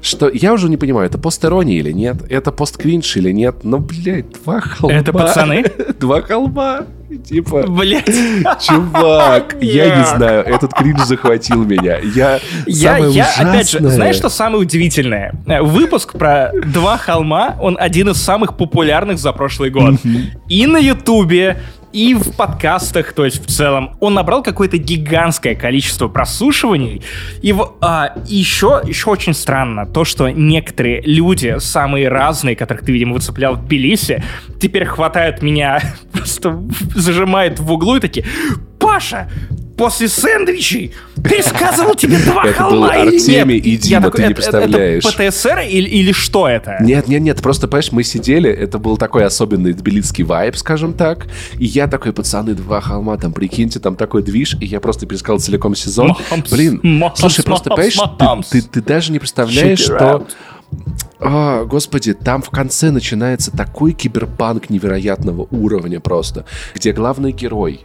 что я уже не понимаю, это постерония или нет? Это посткринж или нет? Но, блядь, два холма. Это пацаны? Два холма. Типа, блядь. Чувак, я не знаю, этот кринж захватил меня. Я опять же, знаешь, что самое удивительное? Выпуск про два холма, он один из самых популярных за прошлый год. И на Ютубе, и в подкастах, то есть в целом, он набрал какое-то гигантское количество прослушиваний. И еще очень странно то, что некоторые люди, самые разные, которых ты, видимо, выцеплял в Тбилиси, теперь хватают меня, просто зажимают в углу и такие: «Паша, после сэндвичей пересказывал тебе два холма или нет?» Это был Артемий и Дима, ты не представляешь. Это ПТСР или что это? Нет, просто, понимаешь, мы сидели, это был такой особенный тбилисский вайб, скажем так, и я такой: «Пацаны, два холма, там, прикиньте, там такой движ», и я просто пересказал целиком сезон. Блин, слушай, просто, понимаешь, ты даже не представляешь, что... О, господи, там в конце начинается такой киберпанк невероятного уровня просто, где главный герой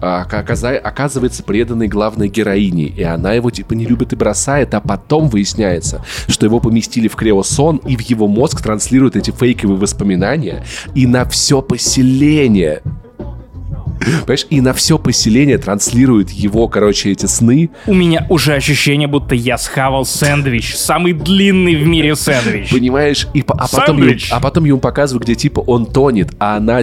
оказывается преданной главной героине, и она его типа не любит и бросает, а потом выясняется, что его поместили в криосон, и в его мозг транслируют эти фейковые воспоминания, и на все поселение... Понимаешь, и на все поселение транслируют его, эти сны. У меня уже ощущение, будто я схавал сэндвич. Самый длинный в мире сэндвич. Понимаешь, потом ему показывают, где, он тонет, а она,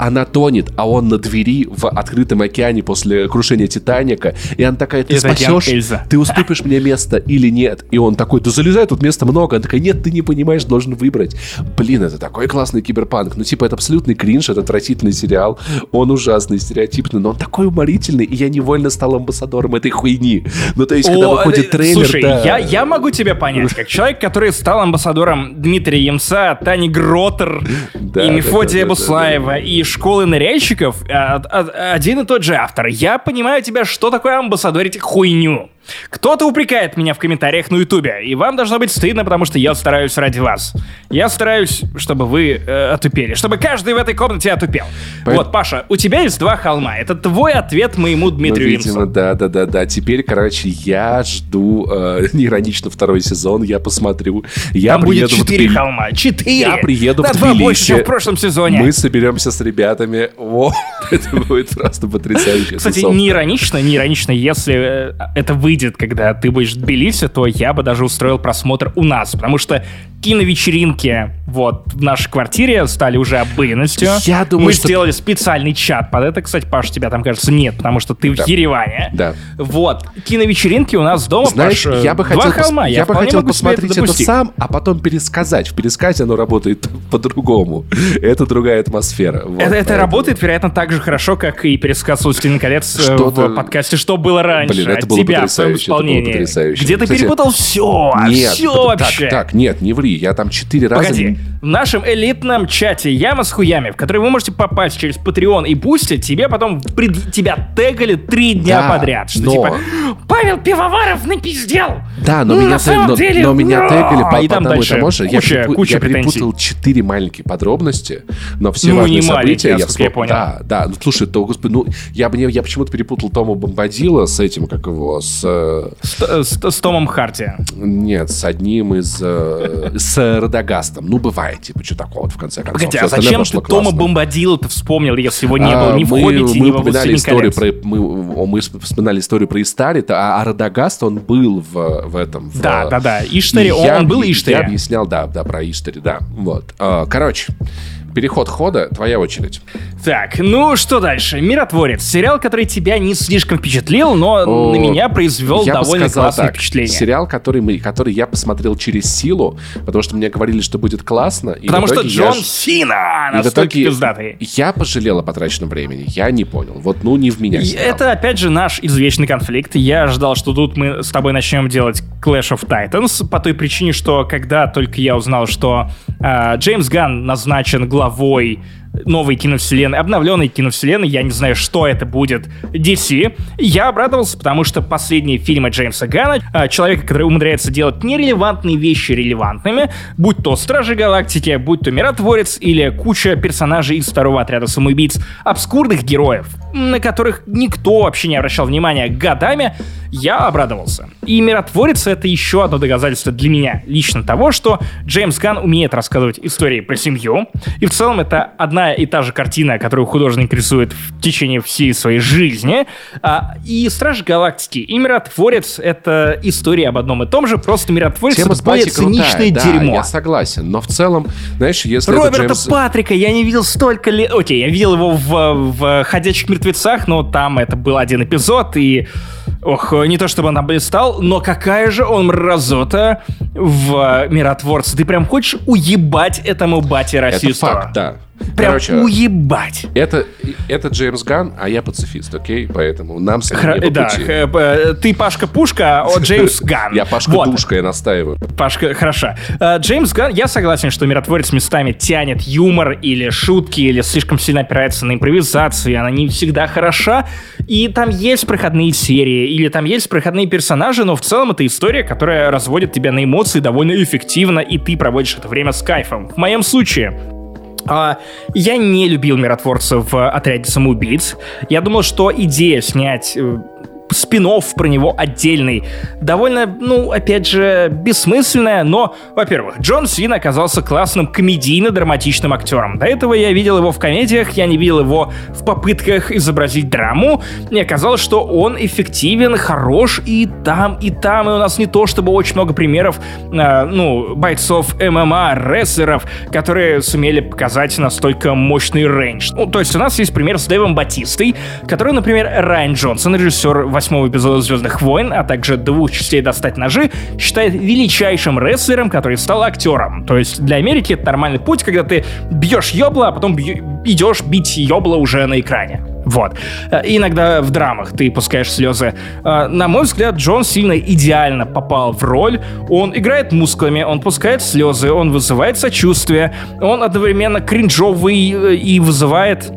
она тонет, а он на двери в открытом океане после крушения «Титаника». И она такая: «Ты спасешь, ты уступишь мне место или нет?» И он такой: «Да залезай, тут места много». Она такая: «Нет, ты не понимаешь, должен выбрать». Блин, это такой классный киберпанк. Это абсолютный кринж, это отвратительный сериал. он ужасный, стереотипный, но он такой уморительный, и я невольно стал амбассадором этой хуйни. Ну, то есть, когда выходит трейлер... Слушай, да... я могу тебя понять, как человек, который стал амбассадором Дмитрия Ямса, Тани Гротер, и Мефодия Буслаева, и Школы ныряльщиков, один и тот же автор. Я понимаю тебя, что такое амбассадорить хуйню. Кто-то упрекает меня в комментариях на Ютубе, и вам должно быть стыдно, потому что я стараюсь ради вас. Я стараюсь, чтобы вы отупели, чтобы каждый в этой комнате отупел. Вот, Паша, у тебя есть «Два холма». Это твой ответ моему Дмитрию Ямсу. Да. Теперь, короче, я жду иронично второй сезон, я посмотрю. Там будет 4 холма. 4! Я приеду в Тбилиси. На 2 больше, чем в прошлом сезоне. Мы соберемся с ребятами. О, это будет просто потрясающе. Кстати, неиронично, если это вы когда ты будешь в Тбилиси, то я бы даже устроил просмотр у нас, потому что киновечеринки вот в нашей квартире стали уже обыденностью. Я думаю, мы сделали специальный чат под это. Кстати, Паш, тебя там, кажется, нет, потому что ты в Ереване. Да. Вот. Киновечеринки у нас дома, знаешь, Паш, я бы хотел, «Два холма». Я бы хотел посмотреть это сам, а потом пересказать. В пересказе оно работает по-другому. Это другая атмосфера. Вот, это работает, вероятно, так же хорошо, как и пересказ «Властелин колец» в подкасте «Что было раньше». Блин, это было потрясающе. Где ты перепутал все. Нет, все вообще. Так, нет, не ври. Я там 4 раза... Погоди. В нашем элитном чате «Яма с хуями», в который вы можете попасть через Patreon и Boosty, тебе потом тебя тегали 3 дня подряд. Что типа «Павел Пивоваров напиздел!» Да, но меня тегали, и там дальше куча претензий. Я перепутал 4 маленькие подробности, но все важные события... Ну, не маленькие, я понял. Да. Ну, слушай, то, господи, я почему-то перепутал Тома Бомбадила с этим, как его, с Томом Харти. Нет, с одним из... с Радагастом. Ну, бывает, типа, что такого в конце концов. Хотя, зачем ты Тома Бомбадила-то вспомнил, если его не было ни в «Хоббите», ни во «Властелине колец»? Мы вспоминали историю про Иштарита, а Радагаст, он был в этом... Да. Иштари, он был Иштари. Я объяснял, да, про Иштари, да. Вот. Короче... Переход хода, твоя очередь. Так, ну что дальше? «Миротворец». Сериал, который тебя не слишком впечатлил, но на меня произвел довольно классное впечатление. Сериал, который я посмотрел через силу, потому что мне говорили, что будет классно. Потому что Джон Сина настолько пиздатый. Я пожалел о потраченном времени, я не понял. Вот не в меня. Это опять же наш извечный конфликт. Я ожидал, что тут мы с тобой начнем делать Clash of Titans, по той причине, что когда только я узнал, что Джеймс Ганн назначен главой новой киновселенной, обновленной киновселенной, я не знаю, что это будет, DC, я обрадовался, потому что последние фильмы Джеймса Ганна, человека, который умудряется делать нерелевантные вещи релевантными, будь то «Стражи Галактики», будь то «Миротворец» или куча персонажей из «Второго отряда самоубийц», обскурных героев, на которых никто вообще не обращал внимания годами, я обрадовался. И «Миротворец» — это еще одно доказательство для меня лично того, что Джеймс Ганн умеет рассказывать истории про семью, и в целом это одна и та же картина, которую художник рисует в течение всей своей жизни. И «Стражи Галактики», и «Миротворец» — это история об одном и том же, просто «Миротворец» — это более циничное дерьмо. Да, я согласен, но в целом, знаешь, если Роберта Патрика я не видел столько лет... Окей, я видел его в «Ходячих мертвецах», но там это был один эпизод, и... Ох, не то чтобы он облистал, но какая же он мразота в «Миротворце». Ты прям хочешь уебать этому бате расисту. Это факт, да. Прям короче, уебать. Это Джеймс Ганн, а я пацифист, окей? Поэтому нам с ним не по пути. Да, ты Пашка-пушка, а Джеймс Ганн. Я Пашка-душка, я настаиваю. Пашка, хорошо. Джеймс Ганн, я согласен, что «Миротворец» местами тянет юмор или шутки, или слишком сильно опирается на импровизацию, она не всегда хороша. И там есть проходные серии, или там есть проходные персонажи, но в целом это история, которая разводит тебя на эмоции довольно эффективно, и ты проводишь это время с кайфом. В моем случае... я не любил «Миротворца» в «Отряде самоубийц». Я думал, что идея снять спин-офф про него отдельный довольно, опять же, бессмысленная, но, во-первых, Джон Сина оказался классным комедийно-драматичным актером. До этого я видел его в комедиях, я не видел его в попытках изобразить драму. Мне казалось, что он эффективен, хорош и там. И у нас не то чтобы очень много примеров, бойцов ММА, рестлеров, которые сумели показать настолько мощный рейндж. То есть у нас есть пример с Дэйвом Батистой, который, например, Райан Джонсон, режиссер восьмого эпизода «Звездных войн», а также двух частей «Достать ножи», считает величайшим рестлером, который стал актером. То есть для Америки это нормальный путь, когда ты бьешь ёбла, а потом идешь бить ёбла уже на экране. Вот. Иногда в драмах ты пускаешь слезы. На мой взгляд, Джон Сина идеально попал в роль. Он играет мускулами, он пускает слезы, он вызывает сочувствие, он одновременно кринжовый и вызывает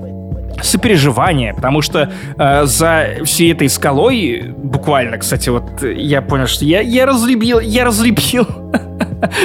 сопереживание, потому что за всей этой скалой буквально, кстати, вот я понял, что я разлюбил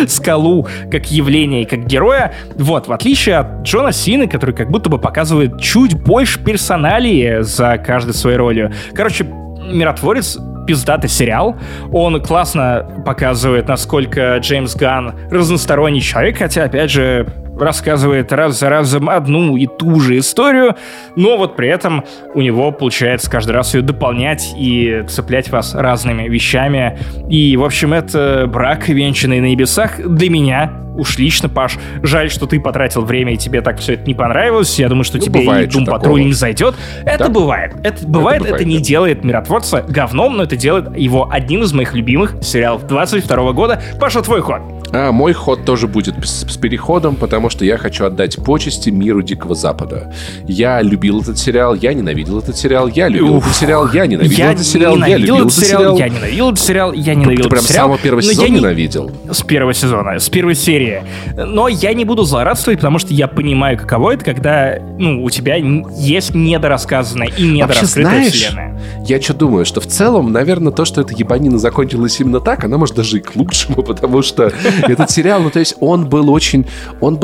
скалу как явление и как героя, вот, в отличие от Джона Сины, который как будто бы показывает чуть больше персоналии за каждой своей ролью. Короче, «Миротворец» пиздатый сериал. Он классно показывает, насколько Джеймс Ганн разносторонний человек, хотя, опять же, рассказывает раз за разом одну и ту же историю, но вот при этом у него получается каждый раз ее дополнять и цеплять вас разными вещами. И, в общем, это брак, венчанный на небесах, для меня уж лично, Паш. Жаль, что ты потратил время, и тебе так все это не понравилось. Я думаю, что тебе и Doom Patrol не зайдет. Это бывает. Это не делает «Миротворца» говном, но это делает его одним из моих любимых сериалов 22 года. Паша, твой ход. А мой ход тоже будет с переходом, потому что я хочу отдать почести миру Дикого Запада. Я любил этот сериал, я ненавидел этот сериал, я любил этот сериал, я ненавидел этот сериал, я любил этот сериал, я ненавидел этот сериал, я ненавидел этот сериал. Ты прям с самого первого сезона ненавидел. С первого сезона, с первой серии. Но я не буду злорадствовать, потому что я понимаю, каково это, когда у тебя есть недорассказанная и недораскрытая вселенная. Я что думаю, что в целом, наверное, то, что эта ебанина закончилась именно так, она, может, даже и к лучшему, потому что этот сериал, то есть он был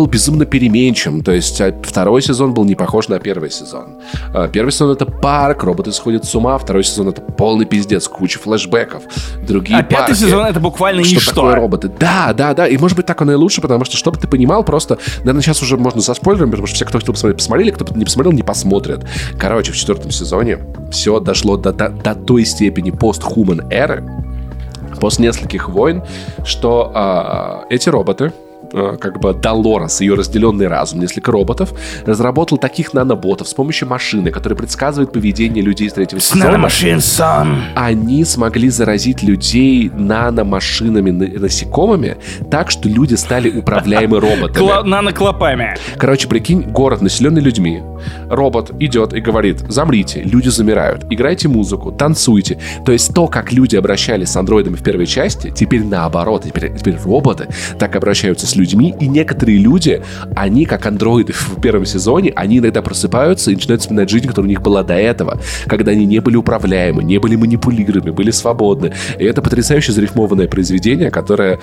безумно переменчивым. То есть второй сезон был не похож на первый сезон. Первый сезон — это парк, роботы сходят с ума. Второй сезон — это полный пиздец, куча флешбеков, другие парки. А пятый сезон — это буквально ничто. Что такое роботы? Да. И, может быть, так оно и лучше, потому что, чтобы ты понимал, просто, наверное, сейчас уже можно со спойлерами, потому что все, кто хотел посмотреть, посмотрели, кто не посмотрел, не посмотрят. Короче, в четвертом сезоне все дошло до той степени постхуман эры, после нескольких войн, что эти роботы, как бы Долорес, ее разделенный разум, несколько роботов, разработал таких наноботов с помощью машины, которая предсказывает поведение людей с третьего сезона. Они смогли заразить людей наномашинами, насекомыми, так что люди стали управляемы роботами. Наноклопами. Короче, прикинь, город, населенный людьми. Робот идет и говорит: замрите, люди замирают, играйте музыку, танцуйте. То есть то, как люди обращались с андроидами в первой части, теперь наоборот. Теперь роботы так обращаются с людьми, и некоторые люди, они, как андроиды в первом сезоне, они иногда просыпаются и начинают вспоминать жизнь, которая у них была до этого, когда они не были управляемы, не были манипулируемы, были свободны. И это потрясающе зарифмованное произведение, которое,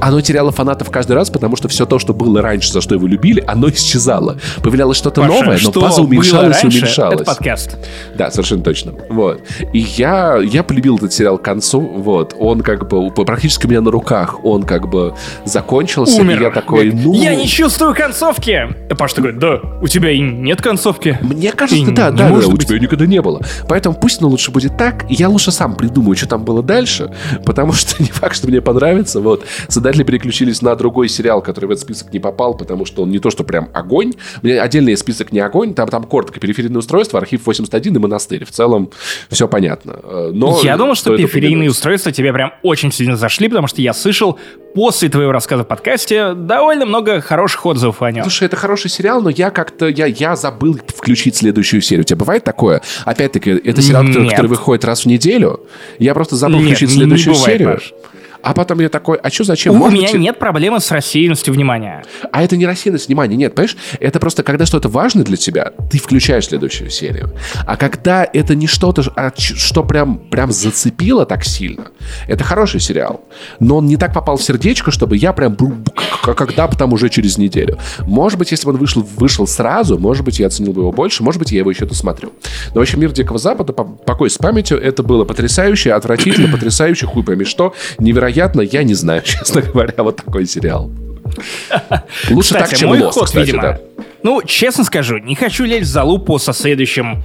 оно теряло фанатов каждый раз, потому что все то, что было раньше, за что его любили, оно исчезало. Появлялось что-то новое, но база уменьшалась и уменьшалась. Это подкаст. Да, совершенно точно. Вот. И я полюбил этот сериал к концу. Вот. Он как бы практически у меня на руках. Он как бы закончился. Умер. Я такой, я не чувствую концовки. Паша такой: да, у тебя и нет концовки. Мне кажется, да, у тебя никогда не было. Поэтому пусть, но лучше будет так. Я лучше сам придумаю, что там было дальше, потому что не факт, что мне понравится. Вот. Создатели переключились на другой сериал, который в этот список не попал, потому что он не то, что прям огонь. У меня отдельный список не огонь. Там коротко: периферийные устройства, архив 81 и монастырь. В целом все понятно. Но я думал, что периферийные устройства тебе прям очень сильно зашли, потому что я слышал после твоего рассказа в подкасте довольно много хороших отзывов о нем. Слушай, это хороший сериал, но я как-то... Я забыл включить следующую серию. У тебя бывает такое? Опять-таки, это сериал, который выходит раз в неделю. Я просто забыл включить следующую серию. Паш. А потом я такой: а что, зачем? У меня нет проблемы с рассеянностью внимания. А это не рассеянность внимания, нет, понимаешь? Это просто, когда что-то важно для тебя, ты включаешь следующую серию. А когда это не что-то, что прям зацепило так сильно, это хороший сериал. Но он не так попал в сердечко, чтобы я прям... Когда бы там уже через неделю. Может быть, если бы он вышел сразу, может быть, я оценил бы его больше, может быть, я его еще досмотрю. Но вообще «Мир Дикого Запада», покой с памятью, это было потрясающе, отвратительно, потрясающе, хуй пойми что, невероятно, я не знаю, честно говоря, вот такой сериал. Лучше так, чем «Лост», кстати, да. Честно скажу, не хочу лезть в залупу со следующим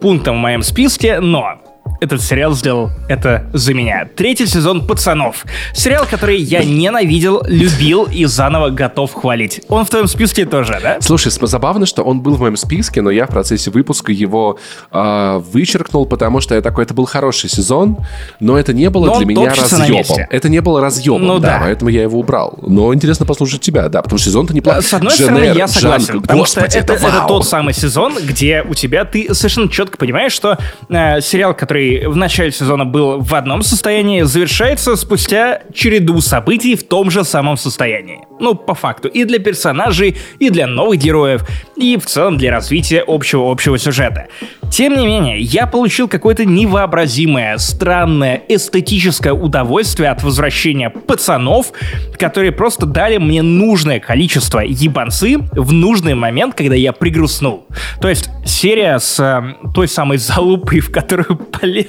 пунктом в моем списке, но этот сериал сделал это за меня. Третий сезон «Пацанов». Сериал, который я ненавидел, любил и заново готов хвалить. Он в твоем списке тоже, да? Слушай, забавно, что он был в моем списке, но я в процессе выпуска его вычеркнул, потому что я такой, это был хороший сезон, но это не было для меня разъебом. Это не было разъебом, ну, да, поэтому я его убрал. Но интересно послушать тебя, да, потому что сезон-то неплохой. С одной стороны, я согласен, потому что это тот самый сезон, где у тебя ты совершенно четко понимаешь, что сериал, который в начале сезона был в одном состоянии, завершается спустя череду событий в том же самом состоянии. Ну, по факту. И для персонажей, и для новых героев, и в целом для развития общего сюжета. Тем не менее, я получил какое-то невообразимое, странное, эстетическое удовольствие от возвращения пацанов, которые просто дали мне нужное количество ебанцы в нужный момент, когда я пригрустнул. То есть серия с той самой залупой, в которую полез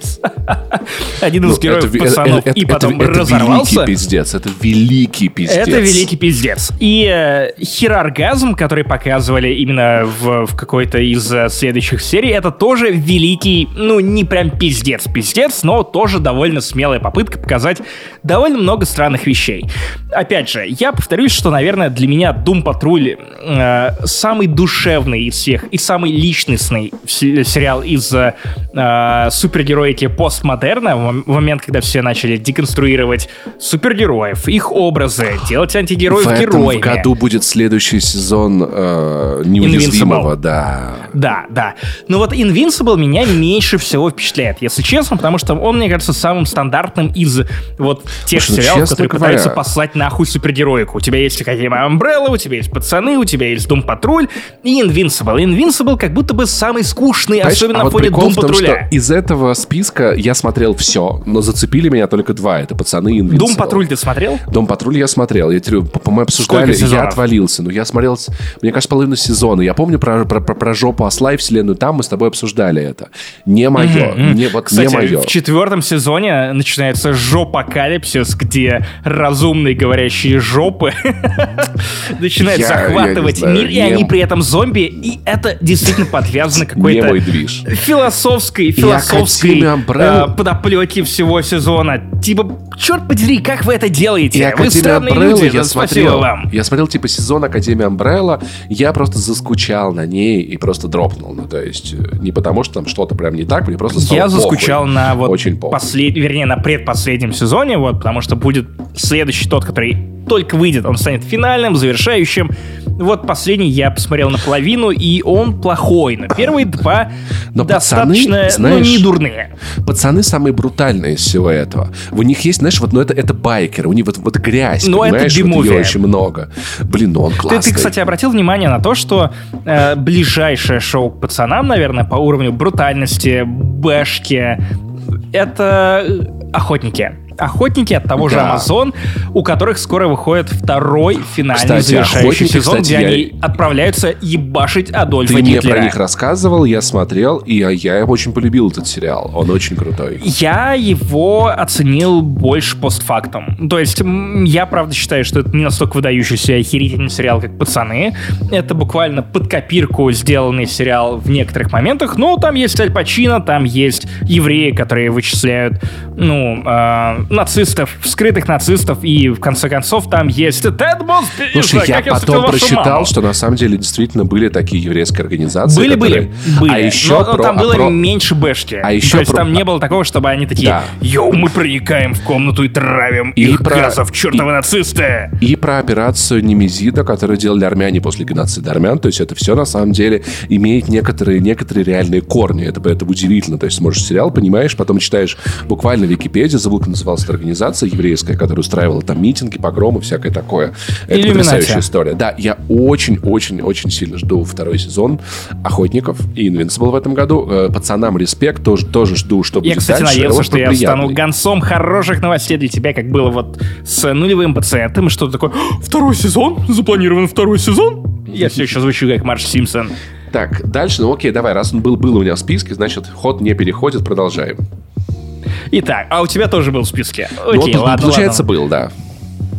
один из героев пацанов и потом разорвался. Это великий пиздец, это великий пиздец. Это великий пиздец. И хероргазм, который показывали именно в какой-то из следующих серий, это то, тоже великий, ну не прям пиздец, но тоже довольно смелая попытка показать довольно много странных вещей. Опять же, я повторюсь, что, наверное, для меня Doom Patrol самый душевный из всех и самый личностный сериал из супергероики постмодерна, в момент, когда все начали деконструировать супергероев, их образы, делать антигероев героями. В году будет следующий сезон неуязвимого, Invincible. Да. Но вот Invincible меня меньше всего впечатляет, если честно, потому что он, мне кажется, самым стандартным из вот тех сериалов, которые пытаются послать нахуй супергероику. У тебя есть Академия Umbrella, у тебя есть Пацаны, у тебя есть Doom Patrol и Invincible. Invincible как будто бы самый скучный, особенно на фоне Doom Patrol. Из этого списка я смотрел все, но зацепили меня только два. Это Пацаны и Invincible. Doom Patrol ты смотрел? Doom Patrol я смотрел. По-моему, обсуждали, я отвалился. Но я смотрел, мне кажется, половину сезона. Я помню про жопу Аслай вселенную. Там мы с тобой обсуждали это. Не мое. Кстати, в четвертом сезоне начинается жопокалипсис, где разумные говорящие жопы начинают захватывать мир, и они при этом зомби, и это действительно подвязано какой-то философской подоплеки всего сезона. Типа, черт подери, как вы это делаете? Вы странные люди, спасибо вам. Я смотрел, типа, сезон Академии Umbrella, я просто заскучал на ней и просто дропнул. Ну, то есть, не потому, что там что-то прям не так, мне просто стало похуй. Я заскучал на вот на предпоследнем сезоне, вот, потому что будет следующий тот, который только выйдет, он станет финальным, завершающим. Вот последний я посмотрел наполовину, и он плохой. Но первые два достаточно, но не дурные. Пацаны самые брутальные из всего этого. У них есть, знаешь, вот, но это байкеры, у них вот грязь, но понимаешь, это вот ее очень много. Блин, ну он классный. Ты, кстати, обратил внимание на то, что ближайшее шоу к пацанам, наверное, по уровню брутальности, бэшки, это «Охотники». «Охотники» от того же Amazon, у которых скоро выходит второй финальный завершающий сезон, где они отправляются ебашить Адольфа Гитлера. Ты мне про них рассказывал, я смотрел, и я очень полюбил этот сериал. Он очень крутой. Я его оценил больше постфактум. То есть я, правда, считаю, что это не настолько выдающийся охерительный сериал, как «Пацаны». Это буквально под копирку сделанный сериал в некоторых моментах. Но там есть Аль Пачино, там есть евреи, которые вычисляют, нацистов, вскрытых нацистов, и в конце концов там есть Тед Мосби. Слушай, я потом прочитал, что на самом деле действительно были такие еврейские организации. Были. А еще но там было меньше бэшки. То есть там не было такого, чтобы они такие, йоу, мы проникаем в комнату и травим их газов, чертовы нацисты. И про операцию Немезида, которую делали армяне после геноцида армян. То есть это все на самом деле имеет некоторые реальные корни. Это удивительно. То есть смотришь сериал, понимаешь, потом читаешь буквально Википедию, забыл, называлась эта организация еврейская, которая устраивала там митинги, погромы, всякое такое. Это потрясающая история. Да, я очень-очень-очень сильно жду второй сезон «Охотников» и «Invincible» в этом году. Пацанам респект, тоже жду, что будет дальше. Я, кстати, надеялся, что я стану гонцом хороших новостей для тебя, как было вот с «Нулевым пациентом», и что-то такое. Второй сезон? Запланирован второй сезон? Я все еще звучу, как Марш Симпсон. Так, дальше, давай, раз он был у меня в списке, значит, ход не переходит, продолжаем. Итак, а у тебя тоже был в списке? Окей, ладно. Получается, был, да.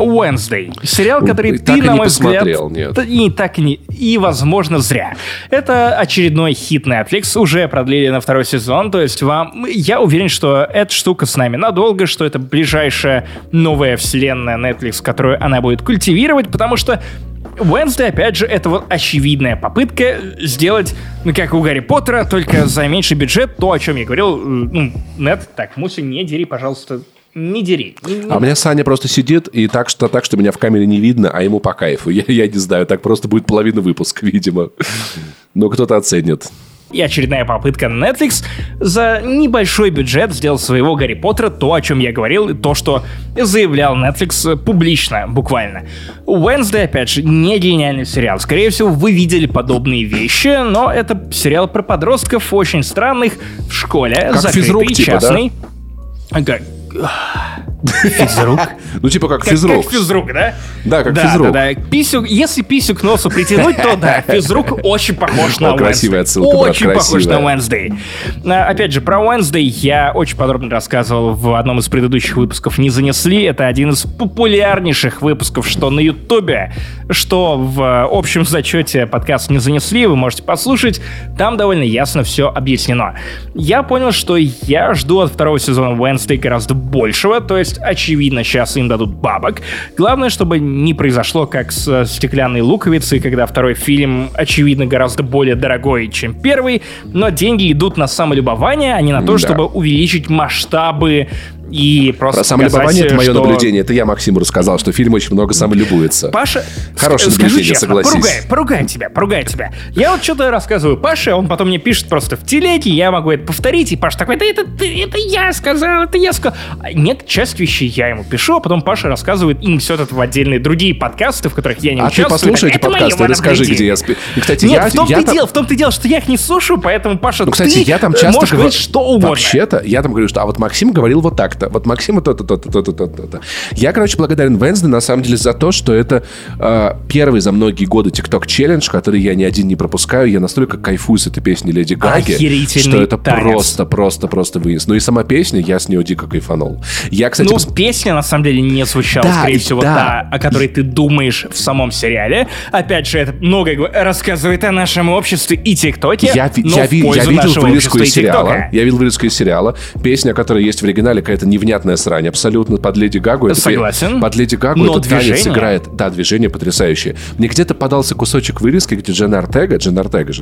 Уэнсдэй. Сериал, который ты, на мой взгляд, и, возможно, зря. Это очередной хит Netflix. Уже продлили на второй сезон. То есть вам... Я уверен, что эта штука с нами надолго, что это ближайшая новая вселенная Netflix, которую она будет культивировать, потому что Wednesday, опять же, это вот очевидная попытка сделать, ну, как у Гарри Поттера, только за меньший бюджет, то, о чем я говорил. Ну, нет, так, Муся, не дери, пожалуйста, не дери. А у меня Саня просто сидит, и так, что меня в камере не видно, а ему по кайфу. Я не знаю, так просто будет половина выпуска, видимо. Но кто-то оценит. И очередная попытка Netflix за небольшой бюджет сделать своего Гарри Поттера, то, о чем я говорил, то, что заявлял Netflix публично, буквально. Wednesday, опять же, не гениальный сериал. Скорее всего, вы видели подобные вещи, но это сериал про подростков очень странных в школе, как закрытый, физрук, типа, частный. Да? Как... Физрук? Ну, типа как физрук. Как физрук, да? Да, как физрук. Да. Если писю к носу притянуть, то да, физрук очень похож на Уэнсдэй. Красивая отсылка, брат, красивая. Очень похож на Уэнсдэй. Опять же, про Уэнсдэй я очень подробно рассказывал в одном из предыдущих выпусков «Не занесли». Это один из популярнейших выпусков, что на Ютубе, что в общем зачете подкаст «Не занесли». Вы можете послушать. Там довольно ясно все объяснено. Я понял, что я жду от второго сезона Уэнсдэй гораздо большего, то есть, очевидно, сейчас им дадут бабок. Главное, чтобы не произошло, как с «Стеклянной луковицей», когда второй фильм, очевидно, гораздо более дорогой, чем первый, но деньги идут на самолюбование, а не на то, чтобы увеличить масштабы и просто про самолюбование — это мое наблюдение. Это я Максиму рассказал, что фильм очень много самолюбуется. Паша, хорошее наблюдение, честно, согласись. Поругай тебя. Я вот что-то рассказываю Паше, он потом мне пишет просто в телеге, я могу это повторить, и Паша такой: да это я сказал. Нет, часть вещей я ему пишу, а потом Паша рассказывает им все это в отдельные другие подкасты, в которых я не участвую. А ты послушай эти подкасты, расскажи, где я спи... И, кстати, нет, в том-то и дело, что я их не слушаю, поэтому, Паша, ну, кстати, ты я там часто можешь говорить что угодно. Вообще-то, я там говорю, что а вот Максим говорил вот так-то. Вот Максима то-то. Я, короче, благодарен Wednesday, на самом деле, за то, что это первый за многие годы TikTok-челлендж, который я ни один не пропускаю. Я настолько кайфую с этой песни Леди Гаги, что это просто вынес. Ну и сама песня, я с нее дико кайфанул. Я, кстати, песня, на самом деле, не звучала, скорее всего, та, о которой ты думаешь в самом сериале. Опять же, это многое рассказывает о нашем обществе и ТикТоке, Я видел вырезку из сериала. Песня, которая есть в оригинале, какая-то невнятная срань абсолютно под Леди Гагу. Согласен. Под Леди Гагу этот танец играет. Да, движение потрясающее. Мне где-то подался кусочек вырезки, где Джена Ортега же,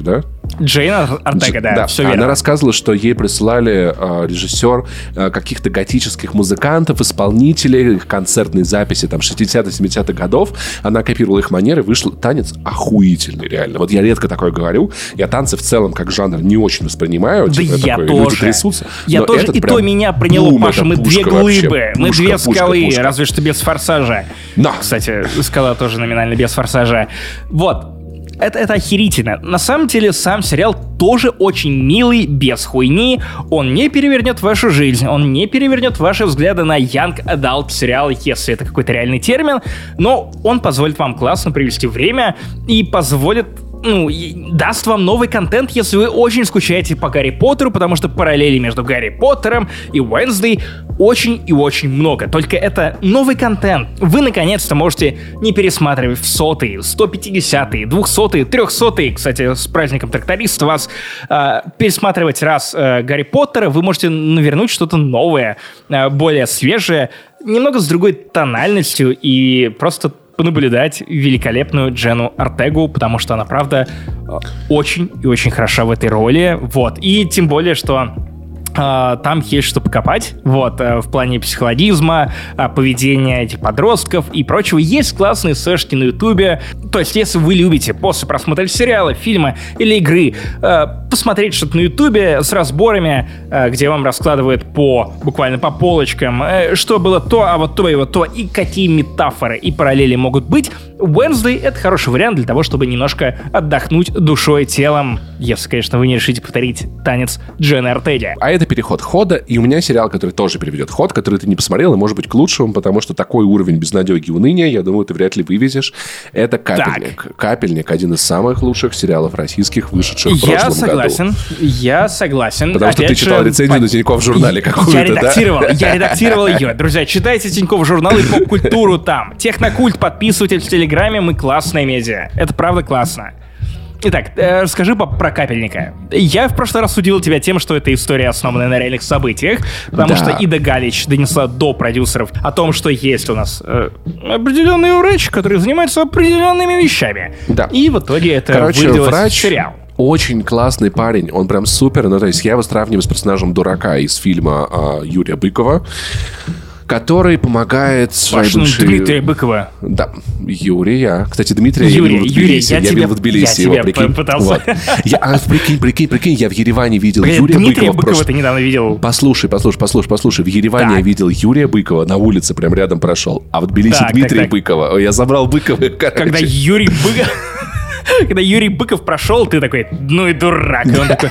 да? Джена Ортега, да. Все верно. Она рассказывала, что ей прислали режиссер каких-то готических музыкантов, исполнителей, их концертные записи там 60-70-х годов. Она копировала их манеры, вышел танец охуительный, реально. Вот я редко такое говорю. Я танцы в целом как жанр не очень воспринимаю. Да типа, я такой, тоже. Люди трясутся. Я тоже. И то меня приняло, Паша, мы две глыбы, мы две скалы, разве что без форсажа. Но. Кстати, скала тоже номинально без форсажа. Вот. Это охерительно. На самом деле, сам сериал тоже очень милый, без хуйни. Он не перевернет вашу жизнь, он не перевернет ваши взгляды на Young Adult сериал, если это какой-то реальный термин, но он позволит вам классно провести время и позволит... Ну, даст вам новый контент, если вы очень скучаете по Гарри Поттеру, потому что параллели между Гарри Поттером и Wednesday очень и очень много. Только это новый контент. Вы, наконец-то, можете не пересматривать в 100-е, 150-е, 200-е, 300-е. Кстати, с праздником тракториста вас пересматривать раз Гарри Поттера. Вы можете навернуть что-то новое, более свежее, немного с другой тональностью и просто... понаблюдать великолепную Джену Ортегу, потому что она, правда, очень и очень хороша в этой роли. Вот. И тем более, что там есть что покопать. Вот. В плане психологизма, поведения этих подростков и прочего. Есть классные сэшки на Ютубе. То есть, если вы любите после просмотра сериала, фильма или игры посмотреть что-то на Ютубе с разборами, где вам раскладывают буквально по полочкам, что было то, а вот то и вот то, и какие метафоры и параллели могут быть, Wednesday — это хороший вариант для того, чтобы немножко отдохнуть душой и телом, если, конечно, вы не решите повторить танец Джены Ортеги. А это переход хода, и у меня сериал, который тоже переведет ход, который ты не посмотрел, и, может быть, к лучшему, потому что такой уровень безнадёги и уныния, я думаю, ты вряд ли вывезешь. Это «Капельник». Так. «Капельник» — один из самых лучших сериалов российских, вышедших в прошлом году. согласен. Я согласен. Потому что ты читал рецензию на Тинькофф журнале какую-то, да? Я редактировал ее. Друзья, читайте Тинькофф журнал и поп-культуру там. Технокульт, подписывайтесь в Телеграме, мы классные медиа. Это правда классно. Итак, расскажи про Капельника. Я в прошлый раз удивил тебя тем, что это история, основанная на реальных событиях, потому что Ида Галич донесла до продюсеров о том, что есть у нас определенный врач, который занимается определенными вещами. Да. И в итоге это вылилось в сериал. Очень классный парень, он прям супер. Ну, то есть я его сравниваю с персонажем дурака из фильма Юрия Быкова, который помогает своей бывшей... Дмитрия Быкова. Да, Юрия. Кстати, Дмитрия я видел в Тбилиси. Я тебя попытался. Вот. Прикинь, я в Ереване видел Юрия Быкова. Дмитрия Быкова ты недавно видел. Послушай. В Ереване я видел Юрия Быкова, на улице прям рядом прошел. А в Тбилиси Дмитрия Быкова. Я забрал Быкова, короче. Когда Юрий Быков прошел, ты такой, ну и дурак. И он такой,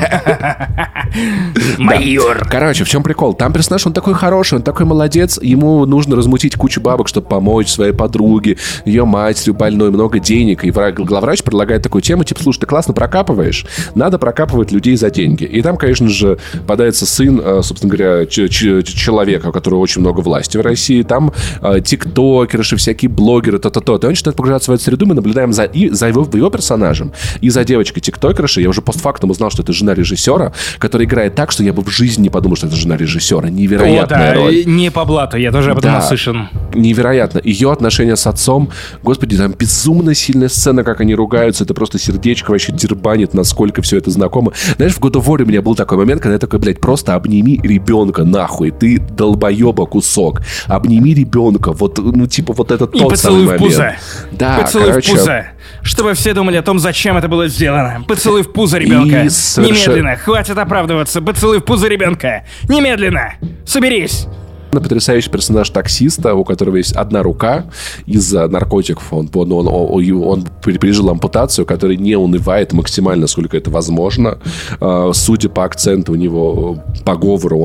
майор. Короче, в чем прикол? Там персонаж, он такой хороший, он такой молодец. Ему нужно размутить кучу бабок, чтобы помочь своей подруге, ее матери больной, много денег. И главврач предлагает такую тему, типа, слушай, ты классно прокапываешь, надо прокапывать людей за деньги. И там, конечно же, подается сын, собственно говоря, человека, у которого очень много власти в России. Там тиктокеры, всякие блогеры, то-то-то. И он начинает погружаться в эту среду, мы наблюдаем за его персонажем и за девочкой-тиктокершей. Я уже постфактум узнал, что это жена режиссера, которая играет так, что я бы в жизни не подумал, что это жена режиссера. Невероятная роль. Не по блату, я тоже об этом наслышан. Невероятно. Ее отношения с отцом, господи, там безумно сильная сцена, как они ругаются, это просто сердечко вообще дербанит, насколько все это знакомо. Знаешь, в God of War у меня был такой момент, когда я такой, блядь, просто обними ребенка, нахуй, ты долбоеба кусок. Обними ребенка, вот, ну, типа, вот это тот самый момент. И поцелуй в пузо. Да, поцелуй в пузо. Чтобы все думали о том, зачем это было сделано. Поцелуй в пузо ребенка. Немедленно. Хватит оправдываться. Поцелуй в пузо ребенка. Немедленно. Соберись. Потрясающий персонаж таксиста, у которого есть одна рука из-за наркотиков. Он пережил ампутацию, который не унывает максимально, сколько это возможно. Судя по акценту у него, по говору,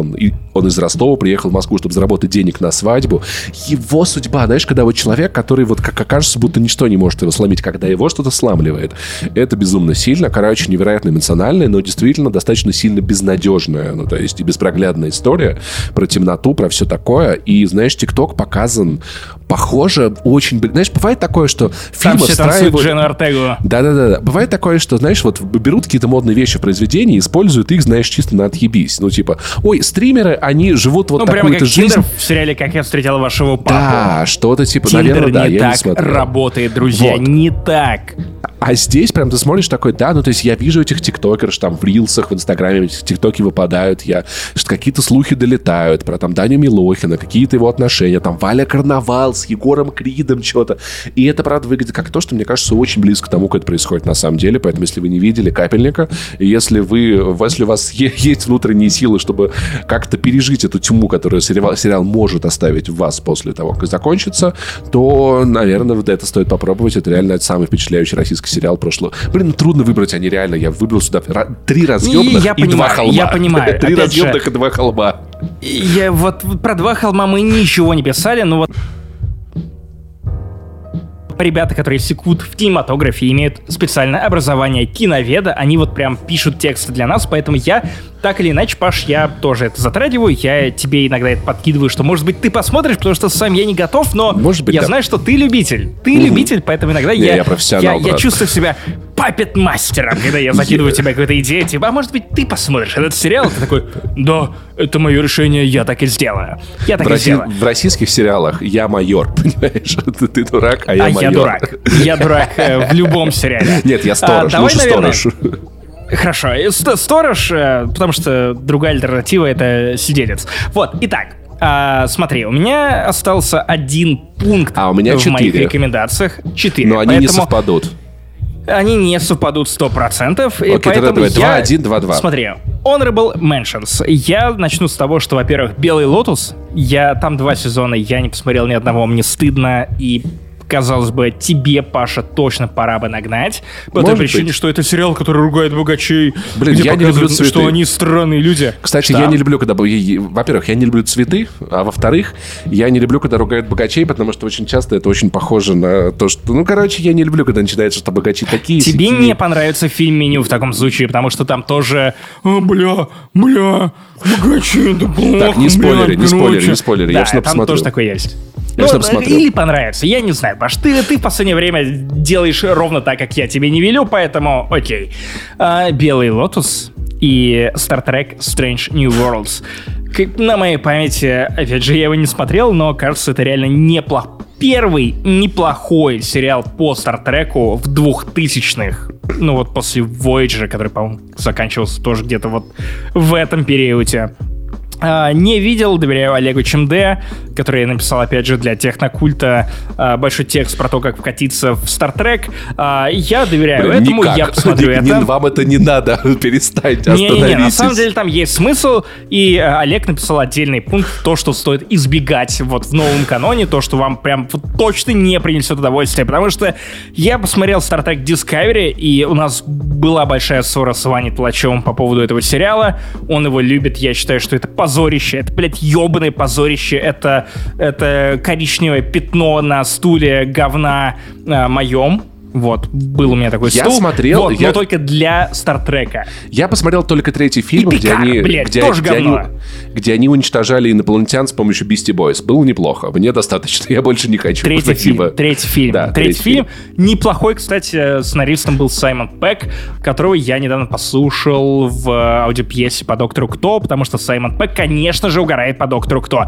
он из Ростова приехал в Москву, чтобы заработать денег на свадьбу. Его судьба, знаешь, когда вот человек, который вот как окажется, будто ничто не может его сломить, когда его что-то сламливает. Это безумно сильно, короче, невероятно эмоциональная, но действительно достаточно сильно безнадежная, ну, то есть и беспроглядная история про темноту, про все такое. И, знаешь, ТикТок показан похоже очень... Знаешь, бывает такое, что... Там все танцуют Джену Ортегу. Да-да-да. Бывает такое, что, знаешь, вот берут какие-то модные вещи в произведении, используют их, знаешь, чисто на отъебись. Ну, типа, ой, стримеры, они живут вот такую-то жизнь. Ну, прямо как Киндер в сериале «Как я встретил вашего папу». Да, что-то типа, Киндер, наверное, да, я не смотрел. Киндер не так работает, друзья, вот. Не так. А здесь прям ты смотришь такой, да, ну, то есть я вижу этих тиктокеров, там, в рилсах, в Инстаграме эти тиктоки выпадают, что какие-то слухи долетают про, там, Даню Милохина, какие-то его отношения, там, Валя Карнавал с Егором Кридом, что-то. И это, правда, выглядит как то, что, мне кажется, очень близко к тому, как это происходит на самом деле, поэтому, если вы не видели «Капельника», если у вас есть внутренние силы, чтобы как-то пережить эту тьму, которую сериал может оставить в вас после того, как закончится, то, наверное, это стоит попробовать. Это реально самый впечатляющий российский сериал прошлого. Блин, трудно выбрать, они реально. Я выбрал сюда три разъемных и два холма. Я понимаю. Три разъемных и два холма. Я вот про два холма мы ничего не писали, но вот ребята, которые секут в кинематографе, имеют специальное образование киноведа, они вот прям пишут тексты для нас, поэтому я, так или иначе, Паш, я тоже это затрагиваю, я тебе иногда это подкидываю, что, может быть, ты посмотришь, потому что сам я не готов, но может быть, я знаю, что ты любитель. Ты любитель, поэтому иногда я чувствую себя папет-мастером, когда я закидываю тебе какую-то идею, типа, а может быть, ты посмотришь этот сериал? Ты такой, да, это мое решение, я так и сделаю. В российских сериалах я майор, понимаешь? Ты дурак, а я майор. Я дурак в любом сериале. Нет, я сторож, лучше сторож. Хорошо, сторож, потому что другая альтернатива — это сиделец. Вот, итак, смотри, у меня остался один пункт у меня в моих рекомендациях. 4. Но они не совпадут. Они не совпадут 100%. Окей, поэтому 2-1-2-2. Смотри, Honorable Mentions. Я начну с того, что, во-первых, «Белый лотос». Там 2 сезона, я не посмотрел ни одного, мне стыдно, и... казалось бы, тебе, Паша, точно пора бы нагнать. По той причине, что это сериал, который ругает богачей, где показывают, что они странные люди. Кстати, я не люблю, когда... Во-первых, я не люблю цветы, а во-вторых, я не люблю, когда ругают богачей, потому что очень часто это очень похоже на то, что... Ну, короче, я не люблю, когда начинается, что богачи такие... Тебе не понравится фильм «Меню» в таком случае, потому что там тоже... Бля, богачи, это плохо. Так, не спойлери, я что посмотрю. Да, там тоже такое есть. Ну, или понравится, я не знаю, Паш, ты в последнее время делаешь ровно так, как я тебе не велю, поэтому окей. «Белый лотос» и «Star Trek Strange New Worlds». На моей памяти, опять же, я его не смотрел, но, кажется, это реально первый неплохой сериал по Стартреку в 2000-х. Ну вот после Voyager, который, по-моему, заканчивался тоже где-то вот в этом периоде. Не видел, доверяю Олегу ЧМД, который написал, опять же, для Технокульта большой текст про то, как вкатиться в Стартрек. Я доверяю этому, никак. Я посмотрю это. Вам это не надо, перестаньте, остановитесь. Не, на самом деле там есть смысл, и Олег написал отдельный пункт, то, что стоит избегать вот в новом каноне, то, что вам прям точно не принесет удовольствия, потому что я посмотрел Стартрек Discovery, и у нас была большая ссора с Ваней Толачевым по поводу этого сериала. Он его любит, я считаю, что это позорище, это, блядь, ёбаное позорище, это коричневое пятно на стуле говна моем. Вот, был у меня такой стул. Я смотрел... Вот, но только для Стартрека. Я посмотрел только третий фильм, где они уничтожали инопланетян с помощью Beastie Boys. Было неплохо, мне достаточно, я больше не хочу. Третий фильм. Неплохой, кстати, сценаристом был Саймон Пэк, которого я недавно послушал в аудиопьесе по «Доктору Кто», потому что Саймон Пэк, конечно же, угорает по «Доктору Кто».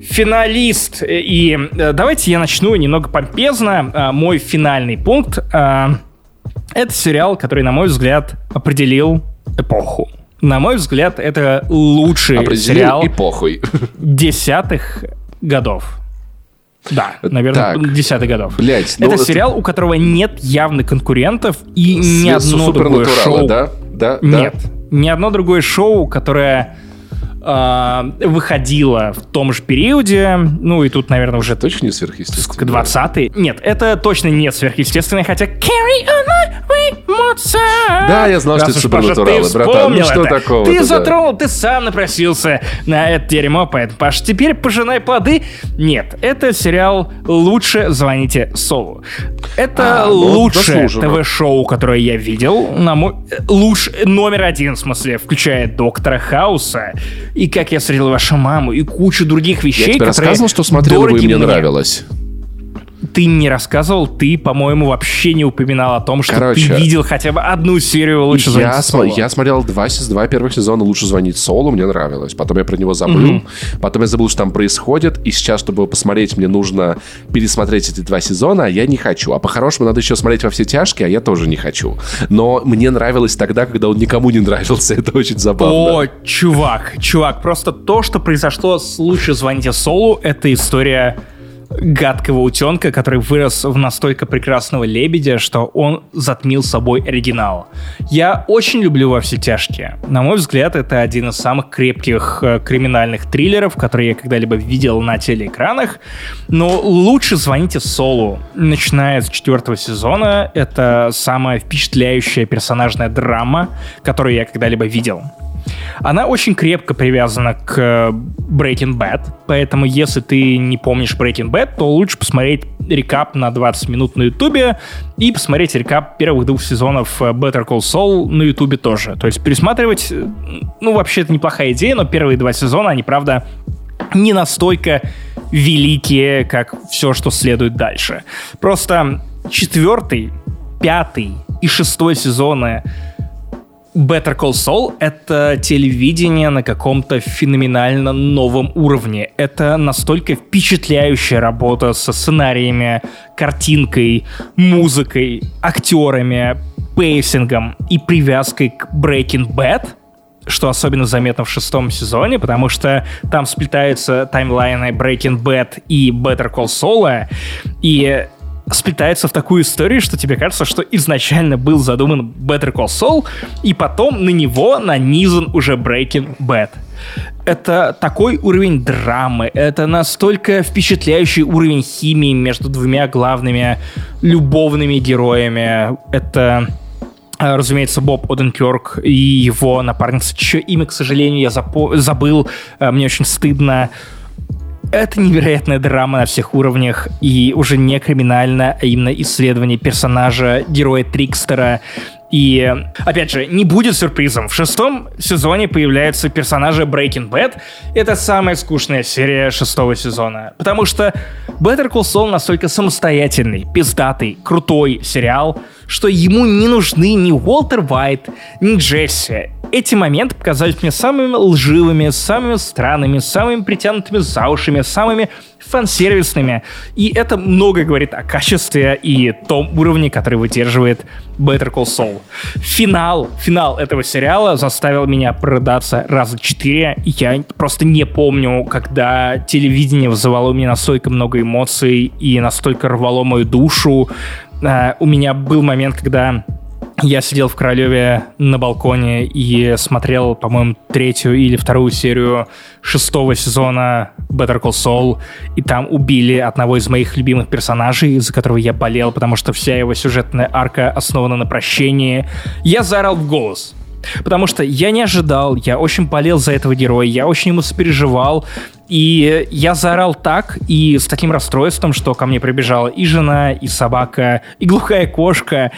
Финалист. И давайте я начну немного помпезно. Мой финальный пункт. Это сериал, который, на мой взгляд, определил эпоху. На мой взгляд, это лучший сериал эпохой 10-х годов. Да, наверное, 10-х годов. Блять, это сериал, у которого нет явных конкурентов и ни одно другое шоу. Да? Нет, ни одно другое шоу, которое... выходила в том же периоде, ну и тут, наверное, уже... Точно не сверхъестественное? 20-е. Нет, это точно не сверхъестественное, хотя... Carry on my way, Mozart! Да, я знал, что это супернатуралы, братан. Ну что такого? Ты затронул, ты сам напросился на это дерьмо, поэтому, Паш, теперь пожинай плоды. Нет, это сериал «Лучше звоните Солу». Это лучшее ТВ-шоу, которое я видел. Лучше номер один, в смысле, включая «Доктора Хауса», и «Как я встретил вашу маму», и кучу других вещей, которые... Я тебе рассказывал, что смотрел его, и мне нравилось. Ты не рассказывал, ты, по-моему, вообще не упоминал о том, что ты видел хотя бы одну серию «Лучше звонить Солу». Я смотрел два первых сезона «Лучше звонить Солу», мне нравилось. Потом я про него забыл. Потом я забыл, что там происходит. И сейчас, чтобы его посмотреть, мне нужно пересмотреть эти два сезона, а я не хочу. А по-хорошему надо еще смотреть «Во все тяжкие», а я тоже не хочу. Но мне нравилось тогда, когда он никому не нравился. Это очень забавно. О, чувак, просто то, что произошло с «Лучше звоните Солу», это история... гадкого утенка, который вырос в настолько прекрасного лебедя, что он затмил собой оригинал. Я очень люблю «Во все тяжкие». На мой взгляд, это один из самых крепких криминальных триллеров, которые я когда-либо видел на телеэкранах. Но «Лучше звоните Солу», начиная с 4-го сезона, это самая впечатляющая персонажная драма, которую я когда-либо видел. Она очень крепко привязана к Breaking Bad, поэтому если ты не помнишь Breaking Bad, то лучше посмотреть рекап на 20 минут на Ютубе и посмотреть рекап первых двух сезонов Better Call Saul на Ютубе тоже. То есть пересматривать, ну, вообще это неплохая идея, но первые два сезона, они, правда, не настолько великие, как все, что следует дальше. Просто 4, 5 и 6 сезоны Better Call Saul — это телевидение на каком-то феноменально новом уровне. Это настолько впечатляющая работа со сценариями, картинкой, музыкой, актерами, пейсингом и привязкой к Breaking Bad, что особенно заметно в 6 сезоне, потому что там сплетаются таймлайны Breaking Bad и Better Call Saul, и... сплетается в такую историю, что тебе кажется, что изначально был задуман Better Call Saul, и потом на него нанизан уже Breaking Bad. это такой уровень драмы, это настолько впечатляющий уровень химии между двумя главными любовными героями. Это, разумеется, Боб Оденкерк и его напарница, чье имя, к сожалению, я забыл, мне очень стыдно. Это невероятная драма на всех уровнях, и уже не криминально, а именно исследование персонажа, героя-трикстера. И, опять же, не будет сюрпризом. В 6 сезоне появляются персонажи Breaking Bad. Это самая скучная серия 6 сезона. Потому что Better Call Saul настолько самостоятельный, пиздатый, крутой сериал, что ему не нужны ни Уолтер Уайт, ни Джесси. Эти моменты показались мне самыми лживыми, самыми странными, самыми притянутыми за ушами, самыми фансервисными. И это много говорит о качестве и том уровне, который выдерживает Better Call Saul. Финал этого сериала заставил меня прорыдаться раза 4. Я просто не помню, когда телевидение вызывало у меня настолько много эмоций и настолько рвало мою душу. У меня был момент, когда я сидел в Королеве на балконе и смотрел, по-моему, 3-ю или 2-ю серию 6 сезона Better Call Saul, и там убили одного из моих любимых персонажей, за которого я болел, потому что вся его сюжетная арка основана на прощении. Я заорал в голос, потому что я не ожидал, я очень болел за этого героя, я очень ему сопереживал, и я заорал так и с таким расстройством, что ко мне прибежала и жена, и собака, и глухая кошка.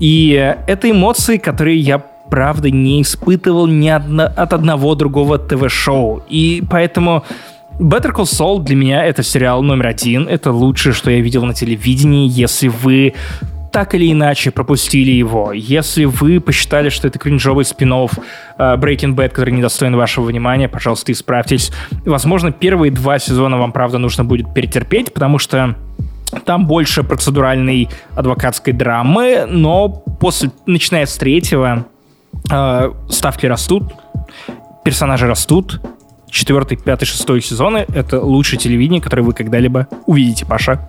И это эмоции, которые я, правда, не испытывал ни от одного другого ТВ-шоу. И поэтому Better Call Saul для меня это сериал номер 1. Это лучшее, что я видел на телевидении. Если вы так или иначе пропустили его, если вы посчитали, что это кринжовый спин-офф Breaking Bad, который недостоин вашего внимания, пожалуйста, исправьтесь. Возможно, первые 2 сезона вам, правда, нужно будет перетерпеть, потому что там больше процедуральной адвокатской драмы, но начиная с 3-го, ставки растут, персонажи растут. 4-й, 5-й, 6-й сезоны — это лучшее телевидение, которое вы когда-либо увидите, Паша.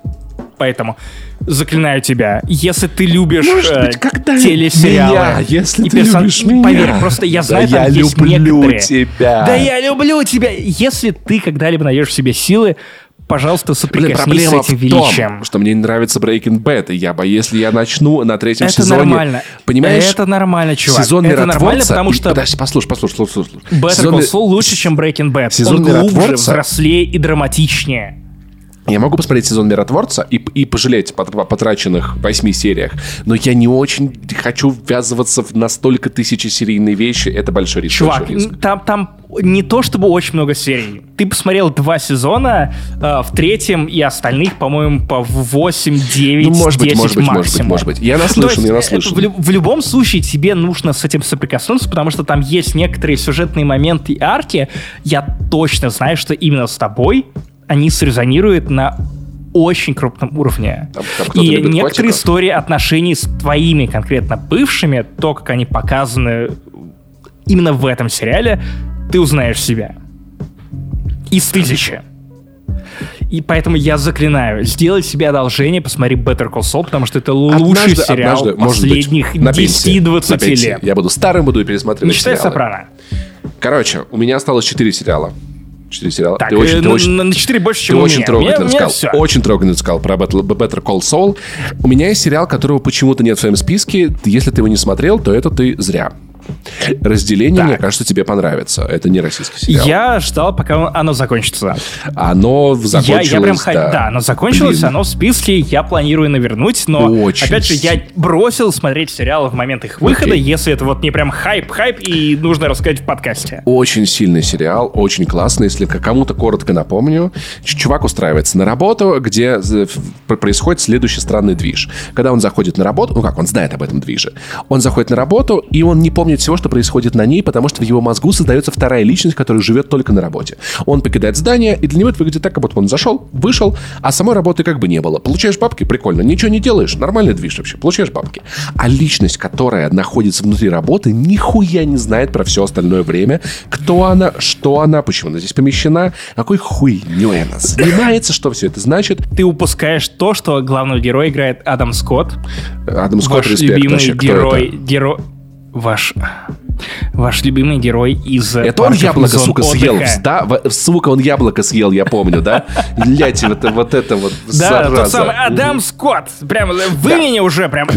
Поэтому заклинаю тебя, если ты любишь телесериалы, меня, если и ты любишь меня, поверь, просто я знаю, да там я есть некоторые. Тебя. Да я люблю тебя. Если ты когда-либо найдешь в себе силы, пожалуйста, соприкоснись с этим величием. Проблема в том, что мне не нравится Breaking Bad, и я боюсь, если я начну на 3-м сезоне... Это нормально. Понимаешь? Это нормально, чувак. Сезон это миротворца... нормально, потому что... Подожди, послушай. Better Call Saul лучше, чем Breaking Bad. Он глубже, взрослее и драматичнее. Я могу посмотреть сезон «Миротворца» и пожалеть о потраченных 8 сериях, но я не очень хочу ввязываться в настолько тысячесерийные вещи. Это большой риск. Чувак, там не то чтобы очень много серий. Ты посмотрел 2 сезона, в 3-м и остальных, по-моему, по 8-9, ну, 10 максимум. Может быть. Я наслышан. В любом случае тебе нужно с этим соприкоснуться, потому что там есть некоторые сюжетные моменты и арки. Я точно знаю, что именно с тобой они срезонируют на очень крупном уровне. И некоторые котиков. Истории отношений с твоими конкретно бывшими, то, как они показаны именно в этом сериале, ты узнаешь себя. Из 1000. И поэтому я заклинаю, сделай себе одолжение, посмотри Better Call Saul, потому что это лучший сериал последних 10-20 лет. Я буду старым, буду пересматривать сериалы. Не считай Сопрано. Короче, у меня осталось 4 сериала. 4 сериала. Так, ты 4 больше, чем ты у меня. Очень трогательно сказал про Better Call Saul. У меня есть сериал, которого почему-то нет в своем списке. Если ты его не смотрел, то это ты зря. Разделение, так, мне кажется, тебе понравится. Это не российский сериал. Я ждал, пока оно закончится. Оно закончилось, оно закончилось, блин. Оно в списке, я планирую навернуть, но, опять же, я бросил смотреть сериалы в момент их выхода, если это вот не прям хайп-хайп, и нужно рассказать в подкасте. Очень сильный сериал, очень классный. Если кому-то коротко напомню, чувак устраивается на работу, где происходит следующий странный движ. Когда он заходит на работу, он знает об этом движе. Он заходит на работу, и он не помнит всего, что происходит на ней, потому что в его мозгу создается вторая личность, которая живет только на работе. Он покидает здание, и для него это выглядит так, как будто он зашел, вышел, а самой работы как бы не было. Получаешь бабки? Прикольно. Ничего не делаешь? Нормальный движ вообще. Получаешь бабки. А личность, которая находится внутри работы, нихуя не знает про все остальное время. Кто она? Что она? Почему она здесь помещена? Какой хуйней она занимается? Что все это значит? Ты упускаешь то, что главного героя играет Адам Скотт. Адам Скотт, ваш любимый герой. ваш любимый герой из парков и зон отдыха. Это он яблоко, сука, съел. Да, сука, он яблоко съел, я помню, да? Блять, вот это вот зараза. Да, тот самый Адам Скотт. Прям вы меня уже прям...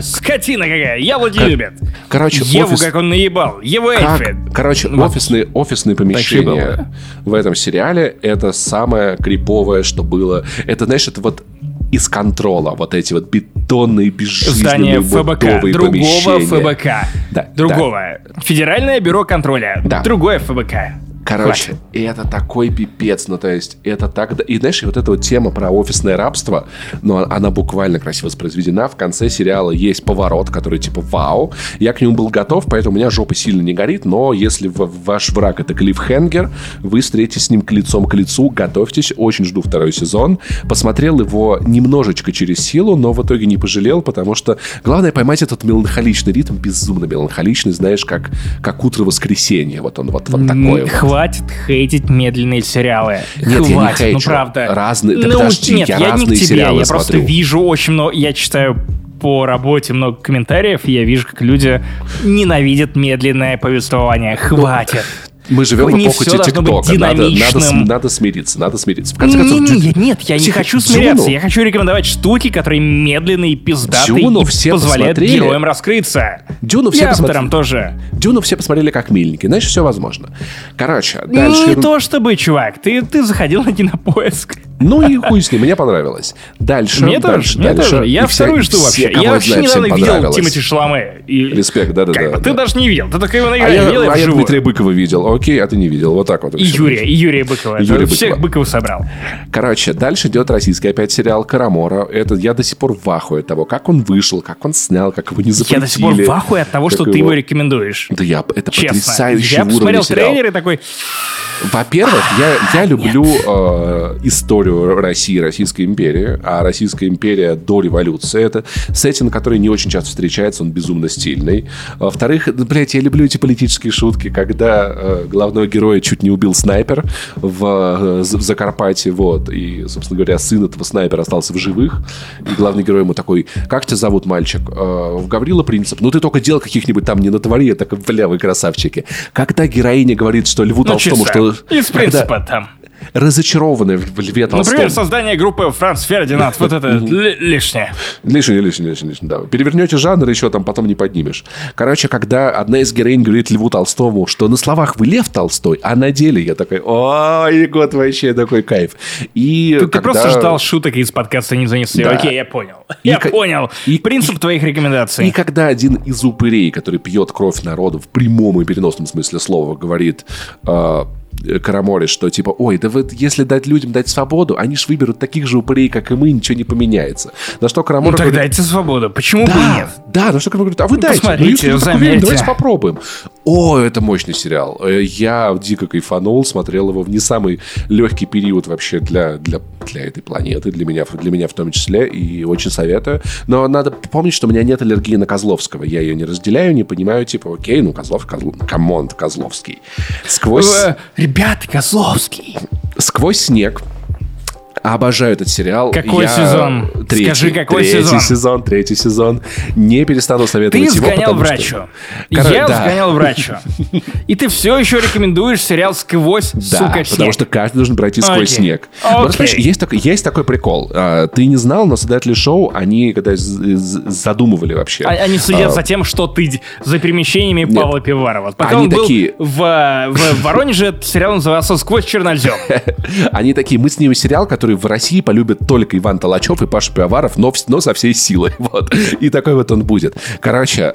Скотина какая, яблоки любят. Короче, Еву, как он наебал. Его Эльфрид. Короче, офисные помещения в этом сериале — это самое криповое, что было. Это, знаешь, это вот... Из контрола вот эти вот бетонные, безжизненные, бутовые помещения. Другого ФБК. Да, другого. Да. Федеральное бюро контроля. Да. Другое ФБК. Короче, это такой пипец, ну то есть это так... И знаешь, вот эта вот тема про офисное рабство, ну она буквально красиво воспроизведена. В конце сериала есть поворот, который типа вау, я к нему был готов, поэтому у меня жопа сильно не горит, но если ваш враг это клиффхенгер, вы встретитесь с ним лицом к лицу, готовьтесь, очень жду второй сезон. Посмотрел его немножечко через силу, но в итоге не пожалел, потому что главное поймать этот меланхоличный ритм, безумно меланхоличный, знаешь, как утро воскресенья, вот он вот такой вот. Хватит хейтить медленные сериалы. Нет, хватит, я не хейчу. Ну правда. Разные, да ну, подожди, нет, я разные не к тебе, сериалы я смотрю. Просто вижу очень много, я читаю по работе много комментариев, и я вижу, как люди ненавидят медленное повествование. Хватит. Мы живем в эпоху ТикТока, надо смириться. В конце концов, нет, я не хочу смиряться, я хочу рекомендовать штуки, которые медленные, пиздатые и позволяют героям раскрыться. И авторам тоже. Дюну все посмотрели как миленькие, знаешь, все возможно. Короче, дальше... Не то чтобы, чувак, ты заходил на Кинопоиск. Ну и хуй с ним, мне понравилось. Дальше, мне тоже. Я вторую жду вообще. Я вообще недавно видел Тимати Шаламе. Респект, да-да-да. Ты даже не видел, ты только его наиграл. А я Дмитрия Быкова видел, окей, а ты не видел, вот так вот. И Юрия Быкова. Всех Быкова собрал. Короче, дальше идет российский опять сериал «Карамора». Это я до сих пор в ахуе от того, как он вышел, как он снял, как его не запретили. Я до сих пор в ахуе от того, что ты его рекомендуешь. Да я, это потрясающий уровень сериал. Я посмотрел трейлер и такой... Во-первых, я люблю историю России, Российской империи. А Российская империя до революции — это сеттинг, который не очень часто встречается, он безумно стильный. Во-вторых, блядь, я люблю эти политические шутки, когда главного героя чуть не убил снайпер в Закарпатье, вот. И, собственно говоря, сын этого снайпера остался в живых. И главный герой ему такой: «Как тебя зовут, мальчик?» «Гаврила Принцип». «Ну ты только дел каких-нибудь там не натвори, так, бля, вы красавчики». Когда героиня говорит, что Льву Толстому... Что из принципа там. Разочарованный в Льве Толстом. Например, создание группы «Франц Фердинанд». Вот это лишнее. Лишнее, да. Перевернете жанр, еще там потом не поднимешь. Короче, когда одна из героинь говорит Льву Толстому, что на словах вы Лев Толстой, а на деле я такой: ой, год вообще такой кайф. Ты просто ждал шуток из подкаста «Не занесли». Да. Окей, я понял. Принцип твоих рекомендаций. И когда один из упырей, который пьет кровь народу в прямом и переносном смысле слова, говорит... Караморе, что типа, ой, да вот если дать людям дать свободу, они ж выберут таких же упырей, как и мы, ничего не поменяется. На что Караморе говорит... Ну так дайте свободу, почему бы и нет? Да, на что Караморе говорит, а вы дайте. Посмотрите, замерьте. Давайте попробуем. О, это мощный сериал. Я дико кайфанул, смотрел его в не самый легкий период вообще для этой планеты, для меня в том числе, и очень советую. Но надо помнить, что у меня нет аллергии на Козловского. Я ее не разделяю, не понимаю, типа, окей, ну камон, Козловский. Ребята, Козловский. «Сквозь снег». Обожаю этот сериал. Какой сезон? Третий сезон. Не перестану советовать его, потому что... Я сгонял в Рачо. И ты все еще рекомендуешь сериал «Сквозь, сука, снег». Потому что каждый должен пройти сквозь снег. Есть такой прикол. Ты не знал, но создатели шоу, они когда задумывали вообще... Они следят за тем, что ты... За перемещениями Павла Пивоварова. Пока он был в Воронеже, сериал назывался «Сквозь чернозем». Они такие, мы снимем сериал, который в России полюбит только Иван Толочев и Паша Пивоваров, но со всей силой. Вот. И такой вот он будет. Короче,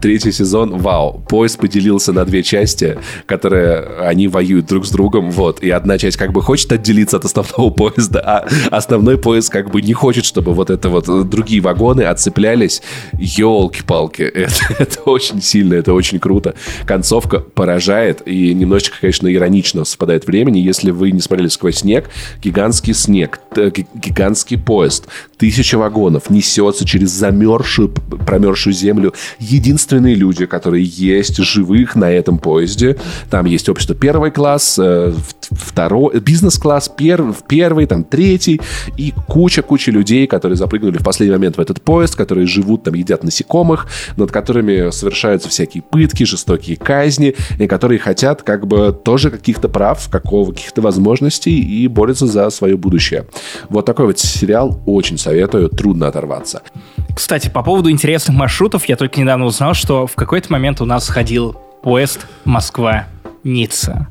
третий сезон, вау. Поезд поделился на две части, которые они воюют друг с другом. Вот. И одна часть как бы хочет отделиться от основного поезда, а основной поезд как бы не хочет, чтобы вот это вот другие вагоны отцеплялись. Ёлки-палки. Это очень сильно, это очень круто. Концовка поражает и немножечко, конечно, иронично совпадает времени. Если вы не смотрели «Сквозь снег», гигантский снег, гигантский поезд, 1000 вагонов несется через промерзшую землю. Единственные люди, которые есть живых на этом поезде. Там есть общество первый класс, второй, бизнес-класс, первый, там, третий, и куча-куча людей, которые запрыгнули в последний момент в этот поезд, которые живут, там, едят насекомых, над которыми совершаются всякие пытки, жестокие казни, и которые хотят, как бы, тоже каких-то прав, каких-то возможностей и борются за свое будущее. Вот такой вот сериал очень советую, трудно оторваться. Кстати, по поводу интересных маршрутов, я только недавно узнал, что в какой-то момент у нас ходил поезд Москва-Ницца.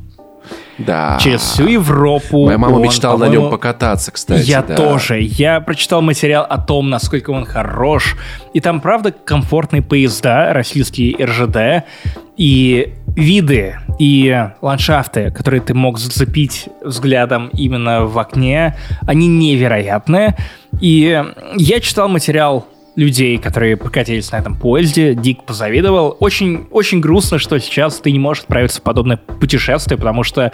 Да. Через всю Европу. Моя мама мечтала на нем покататься, кстати. Я тоже. Я прочитал материал о том, насколько он хорош. И там, правда, комфортные поезда, российские РЖД, и виды, и ландшафты, которые ты мог зацепить взглядом именно в окне, они невероятные. И я читал материал людей, которые прокатились на этом поезде, дико позавидовал. Очень, очень грустно, что сейчас ты не можешь отправиться в подобное путешествие, потому что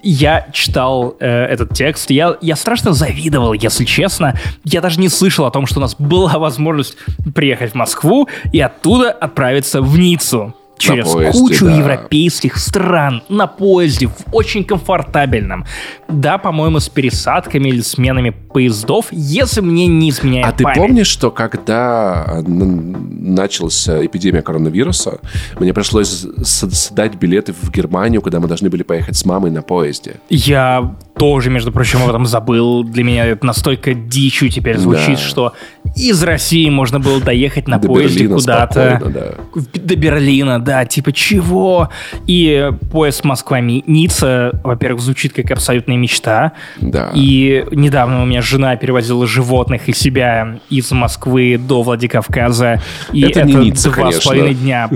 я читал этот текст, я страшно завидовал, если честно. Я даже не слышал о том, что у нас была возможность приехать в Москву и оттуда отправиться в Ниццу. Через поезде, кучу европейских стран на поезде, в очень комфортабельном. Да, по-моему, с пересадками или сменами поездов, если мне не изменяет память. Ты помнишь, что когда началась эпидемия коронавируса, мне пришлось сдать билеты в Германию, куда мы должны были поехать с мамой на поезде? Я тоже, между прочим, об этом забыл. Для меня это настолько дичью теперь звучит, что из России можно было доехать на поезде куда-то. До Берлина, да, типа чего? И поезд Москва-Ницца, во-первых, звучит как абсолютная мечта. Да. И недавно у меня жена перевозила животных и себя из Москвы до Владикавказа. И это не Ницца, конечно. 2,5 дня.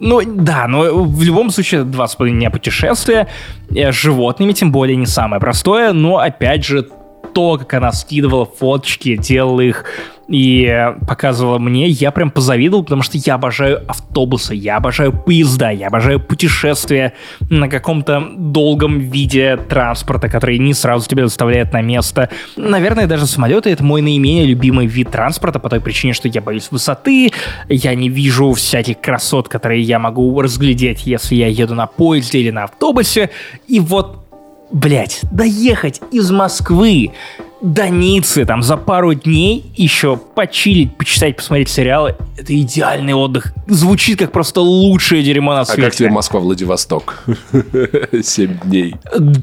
Ну да, но в любом случае 2,5 дня путешествия. С животными, тем более, не самое простое. Но, опять же, то, как она скидывала фоточки, делала их и показывала мне, я прям позавидовал, потому что я обожаю автобусы, я обожаю поезда, я обожаю путешествия на каком-то долгом виде транспорта, который не сразу тебя доставляет на место. Наверное, даже самолеты — это мой наименее любимый вид транспорта по той причине, что я боюсь высоты, я не вижу всяких красот, которые я могу разглядеть, если я еду на поезде или на автобусе, и вот блять, доехать из Москвы до Ниццы там за пару дней, еще почилить, почитать, посмотреть сериалы, это идеальный отдых. Звучит как просто лучшее дерьмо на свете. А как тебе Москва-Владивосток? 7 дней.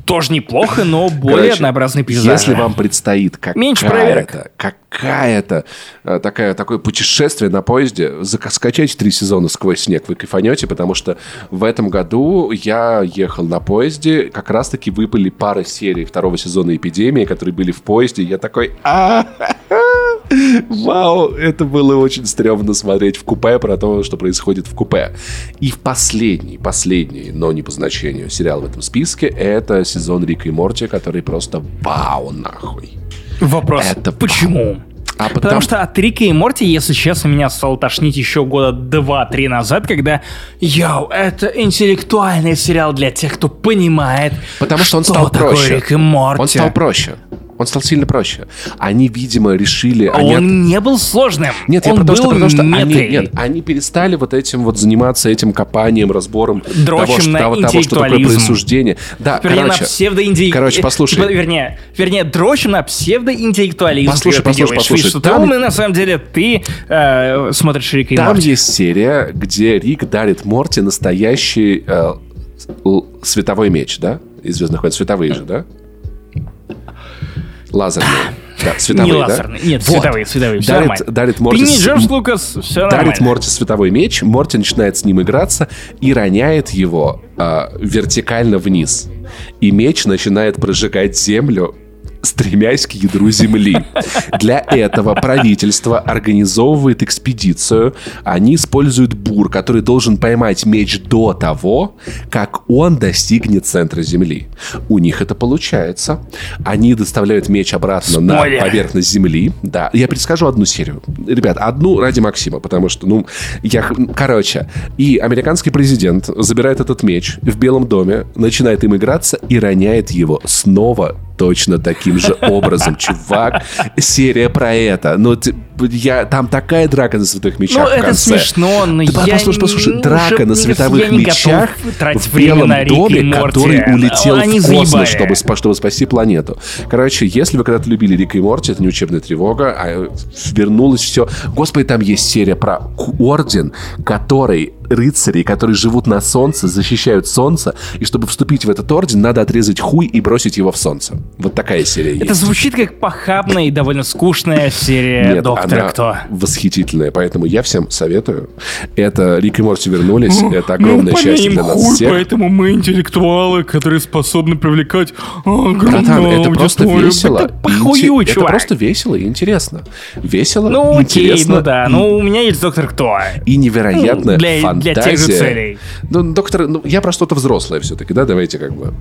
Тоже неплохо, но более однообразный пейзаж. Если вам предстоит такое путешествие на поезде, скачайте 3 сезона «Сквозь снег», вы кайфанете, потому что в этом году я ехал на поезде, как раз-таки выпали пара серий 2 сезона «Эпидемии», которые были в поезде, я такой... Вау, это было очень стрёмно смотреть в купе, про то, что происходит в купе. И последний, но не по значению сериал в этом списке, это сезон Рика и Морти, который просто вау нахуй. Вопрос, это почему? Потому что от Рика и Морти, если честно, меня стало тошнить еще года 2-3 назад, когда, это интеллектуальный сериал для тех, кто понимает, потому что он стал проще. Рик и Морти. Он стал проще. Он стал сильно проще. Они, видимо, решили... Он не был сложным. Нет, он потому что они перестали вот этим вот заниматься, этим копанием, разбором того, что такое присуждение. Да, дрочим на псевдоинтеллектуализм. Послушай. Там на самом деле ты смотришь Рика и Морти. Там есть серия, где Рик дарит Морти настоящий световой меч, да? Из «Звездных войн». Световые же, да? Лазерные. Да, световые, не лазерные. Да? Нет, вот. Световые. Все нормально. Ты не Джордж Лукас, все нормально. Дарит Морти световой меч, Морти начинает с ним играться и роняет его вертикально вниз. И меч начинает прожигать землю, стремясь к ядру земли. Для этого правительство организовывает экспедицию. Они используют бур, который должен поймать меч до того, как он достигнет центра земли. У них это получается. Они доставляют меч обратно на поверхность земли. Да. Я предскажу одну серию. Ребят, одну ради Максима, потому что, и американский президент забирает этот меч в Белом доме, начинает им играться и роняет его снова точно таким же образом, чувак. Серия про это. Но там такая драка на световых мечах в конце. Ну, это смешно, но послушай, драка на световых мечах в Белом доме, который улетел в космос, чтобы спасти планету. Короче, если вы когда-то любили Рика и Морти, это не учебная тревога, а вернулось все. Господи, там есть серия про орден, который... рыцарей, которые живут на солнце, защищают солнце, и чтобы вступить в этот орден, надо отрезать хуй и бросить его в солнце. Вот такая серия есть. Это звучит как похабная и довольно скучная серия «Доктора Кто». Восхитительная, поэтому я всем советую. Это Рик и Морти вернулись, это огромное счастье для нас всех. Поэтому мы интеллектуалы, которые способны привлекать огромную аудиторию. Это просто весело и интересно. Весело, ну, интересно. Ну да, ну у меня есть «Доктор Кто». И невероятно фантастично. Для тех же целей. Ну, доктор, я про что-то взрослое все-таки, да? Давайте как бы...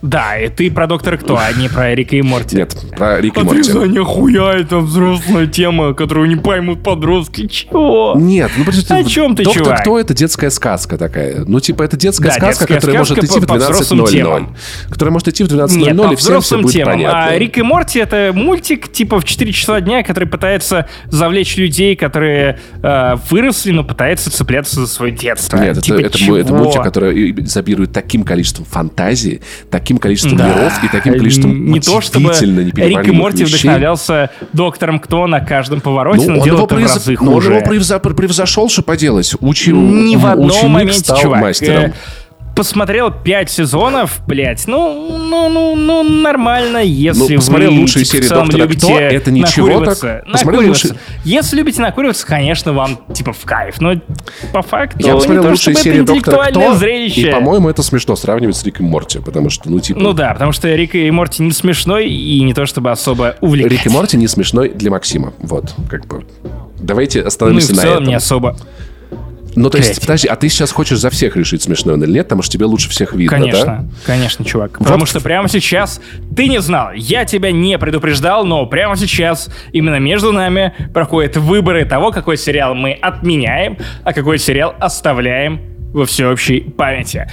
Да, и ты про «Доктора Кто», а не про Рика и Морти. Нет, про Рика и Морти. Отрезание хуя — это взрослая тема, которую не поймут подростки. Чего? Нет, ну подожди. О чем ты, чувак? «Доктор Кто» — это детская сказка такая. Ну, типа, это детская сказка, которая может идти в 12.00. Которая может идти в 12.00, и всем все будет понятно. А «Рик и Морти» — это мультик, типа, в 4 часа дня, который пытается завлечь людей, которые выросли, но пытаются цепляться за свое детство. Нет, это мультик, который забирует таким количеством фантазии, таким количеством миров и таким количеством не то, чтобы Рик и Морти вдохновлялся «Доктором Кто» на каждом повороте, но делал как раз их уже. Он его превзошел, что поделать. Ни в одном моменте, чувак. Мастером. Посмотрел 5 сезонов, блядь, ну, нормально, если вы лучшие серии в целом любите «Доктора Кто», это ничего накуриваться. Если любите накуриваться, конечно, вам, типа, в кайф, но по факту я посмотрел лучшие серии «Доктора Кто», зрелище. И, по-моему, это смешно сравнивать с «Риком и Морти», потому что, Ну да, потому что «Рик и Морти» не смешной и не то чтобы особо увлекательный. «Рик и Морти» не смешной для Максима, вот, как бы. Давайте остановимся на этом. Ну и в целом не особо. Ну, то есть, подожди, а ты сейчас хочешь за всех решить, смешной он или нет, потому что тебе лучше всех видно, конечно, да? Конечно, чувак. Вот. Потому что прямо сейчас ты не знал, я тебя не предупреждал, но прямо сейчас именно между нами проходят выборы того, какой сериал мы отменяем, а какой сериал оставляем во всеобщей памяти.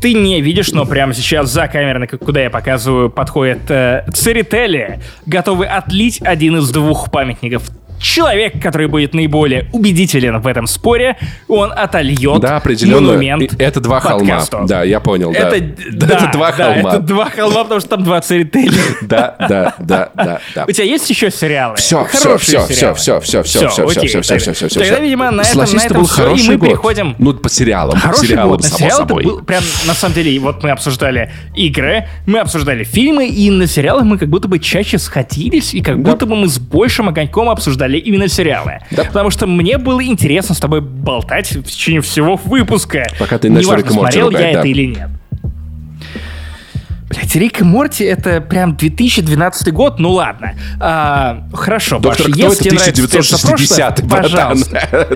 Ты не видишь, но прямо сейчас за камерой, куда я показываю, подходят церетели, готовы отлить один из двух памятников. Человек, который будет наиболее убедителен в этом споре, он отольет монумент. Это «Два холма». Да, я понял. Это «Два холма». Это «Два холма», потому что там 20 ретейлей. Да. У тебя есть еще сериалы? Все. Тогда, видимо, на этом все, и мы переходим... Ну, по сериалам. Хороший год. На сериалы прям, на самом деле, вот мы обсуждали игры, мы обсуждали фильмы, и на сериалах мы как будто бы чаще сходились, и как будто бы мы с большим огоньком обсуждали именно сериалы. Да. Потому что мне было интересно с тобой болтать в течение всего выпуска. Пока ты начал «Рик и Морти» ругать, я это или нет. Блять, «Рик и Морти» — это прям 2012 год, ну ладно. Хорошо, «Доктор Кто» — это 1960-й, пожалуйста.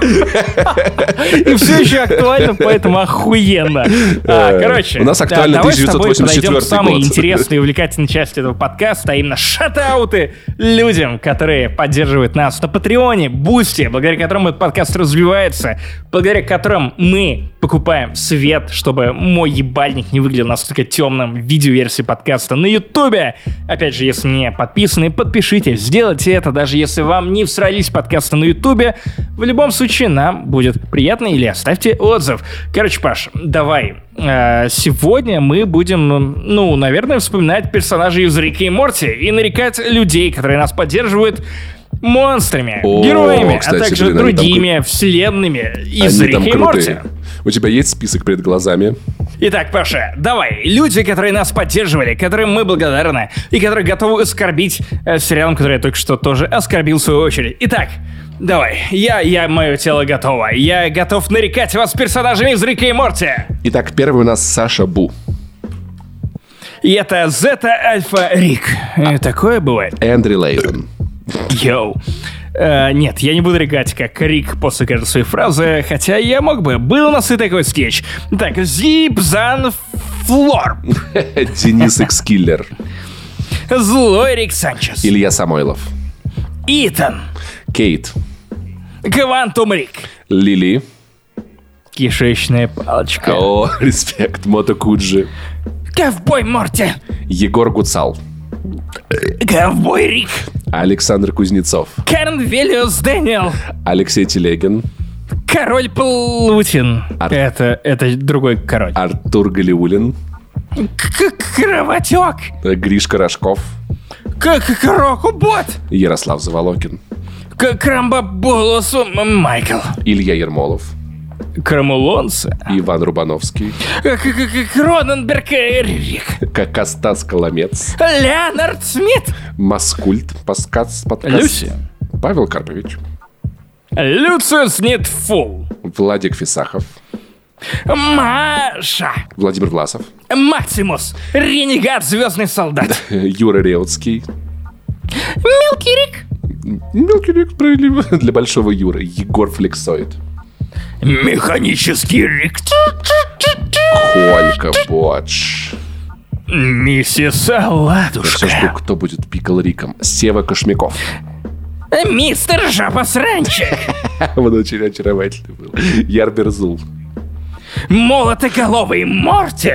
И все еще актуально, поэтому охуенно. Короче, у нас актуально 1984 год. Давай с тобой подойдем к самой интересной и увлекательной части этого подкаста, а именно шатауты людям, которые поддерживают нас на Патреоне, Boosty, благодаря которому этот подкаст развивается, благодаря которым мы покупаем свет, чтобы мой ебальник не выглядел настолько темном видеоверсии подкаста на Ютубе. Опять же, если не подписаны, подпишитесь, сделайте это, даже если вам не всрались подкасты на Ютубе. В любом случае, нам будет приятно, или оставьте отзыв. Короче, Паш, давай. Сегодня мы будем, наверное, вспоминать персонажей из «Рика и Морти» и нарекать людей, которые нас поддерживают, монстрами, героями, кстати, а также другими вселенными из «Рика и Морти». У тебя есть список перед глазами? Итак, Паша, давай. Люди, которые нас поддерживали, которым мы благодарны и которые готовы оскорбить сериалом, который я только что тоже оскорбил в свою очередь. Итак, давай. Мое тело готово. Я готов нарекать вас персонажами из «Рика и Морти». Итак, первый у нас Саша Бу. И это Зета Альфа Рик. Такое бывает. Эндри Лейтон. Йоу. Нет, я не буду регать, как Рик после каждой своей фразы, хотя я мог бы. Был у нас и такой скетч. Так, Зипзан Флорп. Денис Икскиллер. Злой Рик Санчес. Илья Самойлов. Итан. Кейт. Квантум Рик. Лили. Кишечная палочка. О, респект, Мотокуджи. Ковбой Морти. Егор Гуцал. Ковбой Рик. Александр Кузнецов. Карн Велиус Дэниел. Алексей Телегин. Король Полутин. Это другой король. Артур Галиулин. Кровотек. Гришка Рожков. Крокобот. Ярослав Заволокин. Крамбабулосу Майкл. Илья Ермолов. Крамулонцы. Иван Рубановский. Кроненберг Рик. Костас Коломец. Леонард Смит. Маскульт. Люси. Павел Карпович. Люциус Нитфул. Владик Фисахов. Маша. Владимир Власов. Максимус. Ренегат Звездный солдат. Юра Реутский. Мелкий Рик. Мелкий Рик, справедливо. Для большого Юры. Егор Флексоид. Механический Рик. Колька Бодж. Миссис Оладушка. Да все, кто будет пикал Риком? Сева Кошмяков. Мистер Жаба-сранчик. Он очень очаровательный был. Яр Берзул. Молотоголовый Морти.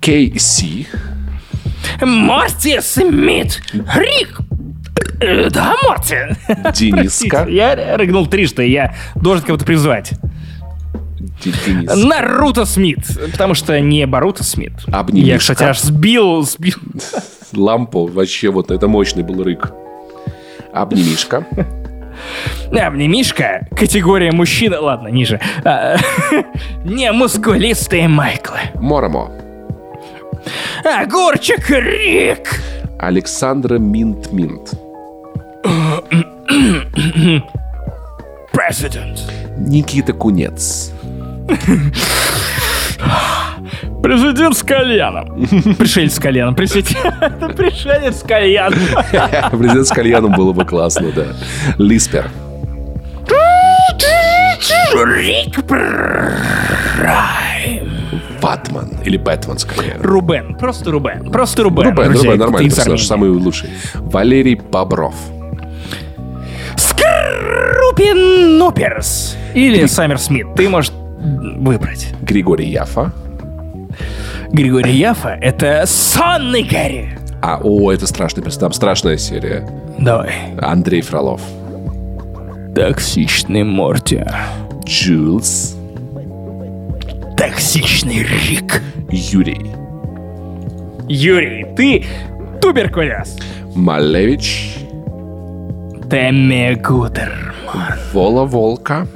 Кейси. Морти Смит. Рик. Да, Морти. Дениска. Я рыгнул трижды, я должен кого-то призвать. Дениска. Наруто Смит. Потому что не Баруто Смит. Обнимиска. Я, кстати, аж сбил. Лампу вообще, вот это мощный был рык. Обнимишка. Обнимишка. Категория мужчина. Ладно, ниже. Не мускулистые Майклы. Моромо. Огурчик Рик. Александра Минт-Минт. Президент. Никита Кунец. Президент с кальяном. Пришелец с кальяном. Пришелец с кальяном. Президент с кальяном было бы классно, да. Лиспер. Рик Прайм. Батман или Бэтмен, скорее. Рубен. Просто Рубен. Рубен, нормальный персонаж, самый лучший. Валерий Бобров. Скрупин Нуперс. Или Саммер Смит. Ты можешь выбрать. Григорий Яфа. Григорий Яфа — это сонный Гарри. Это страшный персонаж, страшная серия. Давай. Андрей Фролов. Токсичный Морти. Джулс. Токсичный Рик. Юрий, ты туберкулез. Малевич. Тэмми Гудерман. Вола Волка.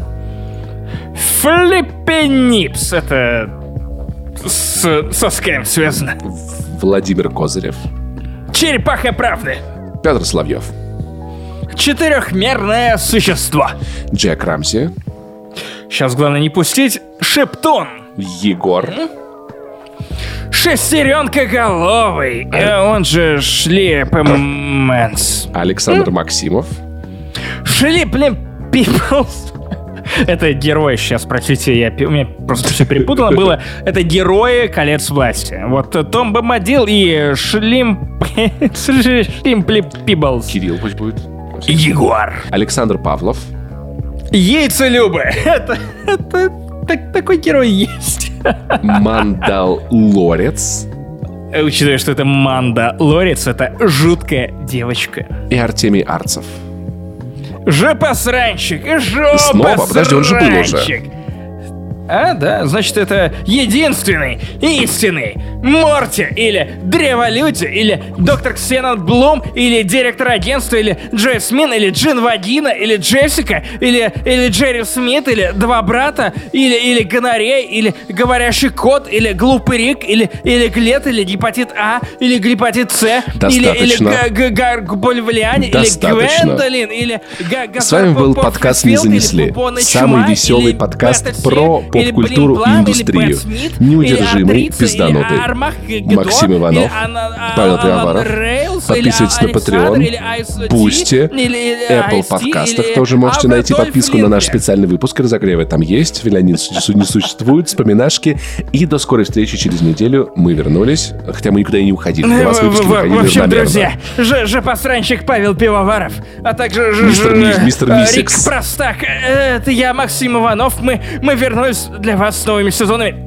Флиппи Нипс. Это со скайм связано. Владимир Козырев. Черепаха правды. Петр Соловьев. Четырехмерное существо. Джек Рамси. Сейчас главное не пустить. Шептун. Егор. Шестеренкоголовый. Он же Шлип-Мэнс. Александр Максимов. Шлип-Пиплс. Это герои, сейчас, простите, у меня просто все перепутано было. Это герои «Колец власти». Вот Том Бомбадил и Шлимпли Пиблс. Кирилл пусть будет. Егор. Александр Павлов. Яйцелюбы. Это такой герой есть. Мандалорец. Учитывая, что это Мандалорец, это жуткая девочка. И Артемий Арцев. Жопосранчик. Снова? Подожди, он же был уже. Да, значит, это единственный, истинный Морти, или Древолюти, или доктор Ксенон Блум, или директор агентства, или Джейсмин, или Джин Вагина, или Джессика, или Джерри Смит, или Два брата, или Гонорея, или Говорящий кот, или Глупый Рик, или Глет, или Гепатит А, или Гепатит С, или Гаргбольвлиане, или Гвендолин, или Газар. С вами был подкаст «Не занесли». Самый веселый подкаст про поп-культуру и индустрию. Неудержимый, пизданутый. Максим Иванов, Павел Пивоваров. Подписывайтесь на Patreon, Boosty, Apple подкастах. Тоже можете найти подписку на наш специальный выпуск. Разогревы там есть. Вилянин не существует. Вспоминашки. И до скорой встречи через неделю. Мы вернулись. Хотя мы никуда и не уходили. В общем, друзья, жопосранщик Павел Пивоваров, а также Рик Простак. Это я, Максим Иванов. Мы вернулись для вас с новыми сезонами.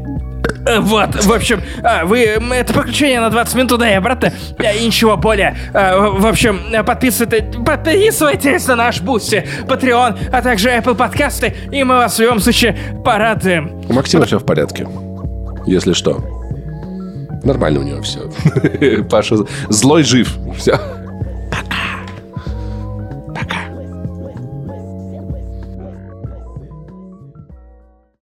Вот, в общем, это приключение на 20 минут туда и обратно, и ничего более. В общем, подписывайтесь на наш Boosty, Patreon, а также Apple подкасты, и мы вас в любом случае порадуем. У Максима все в порядке, если что. Нормально у него все. Паша злой жив. Все.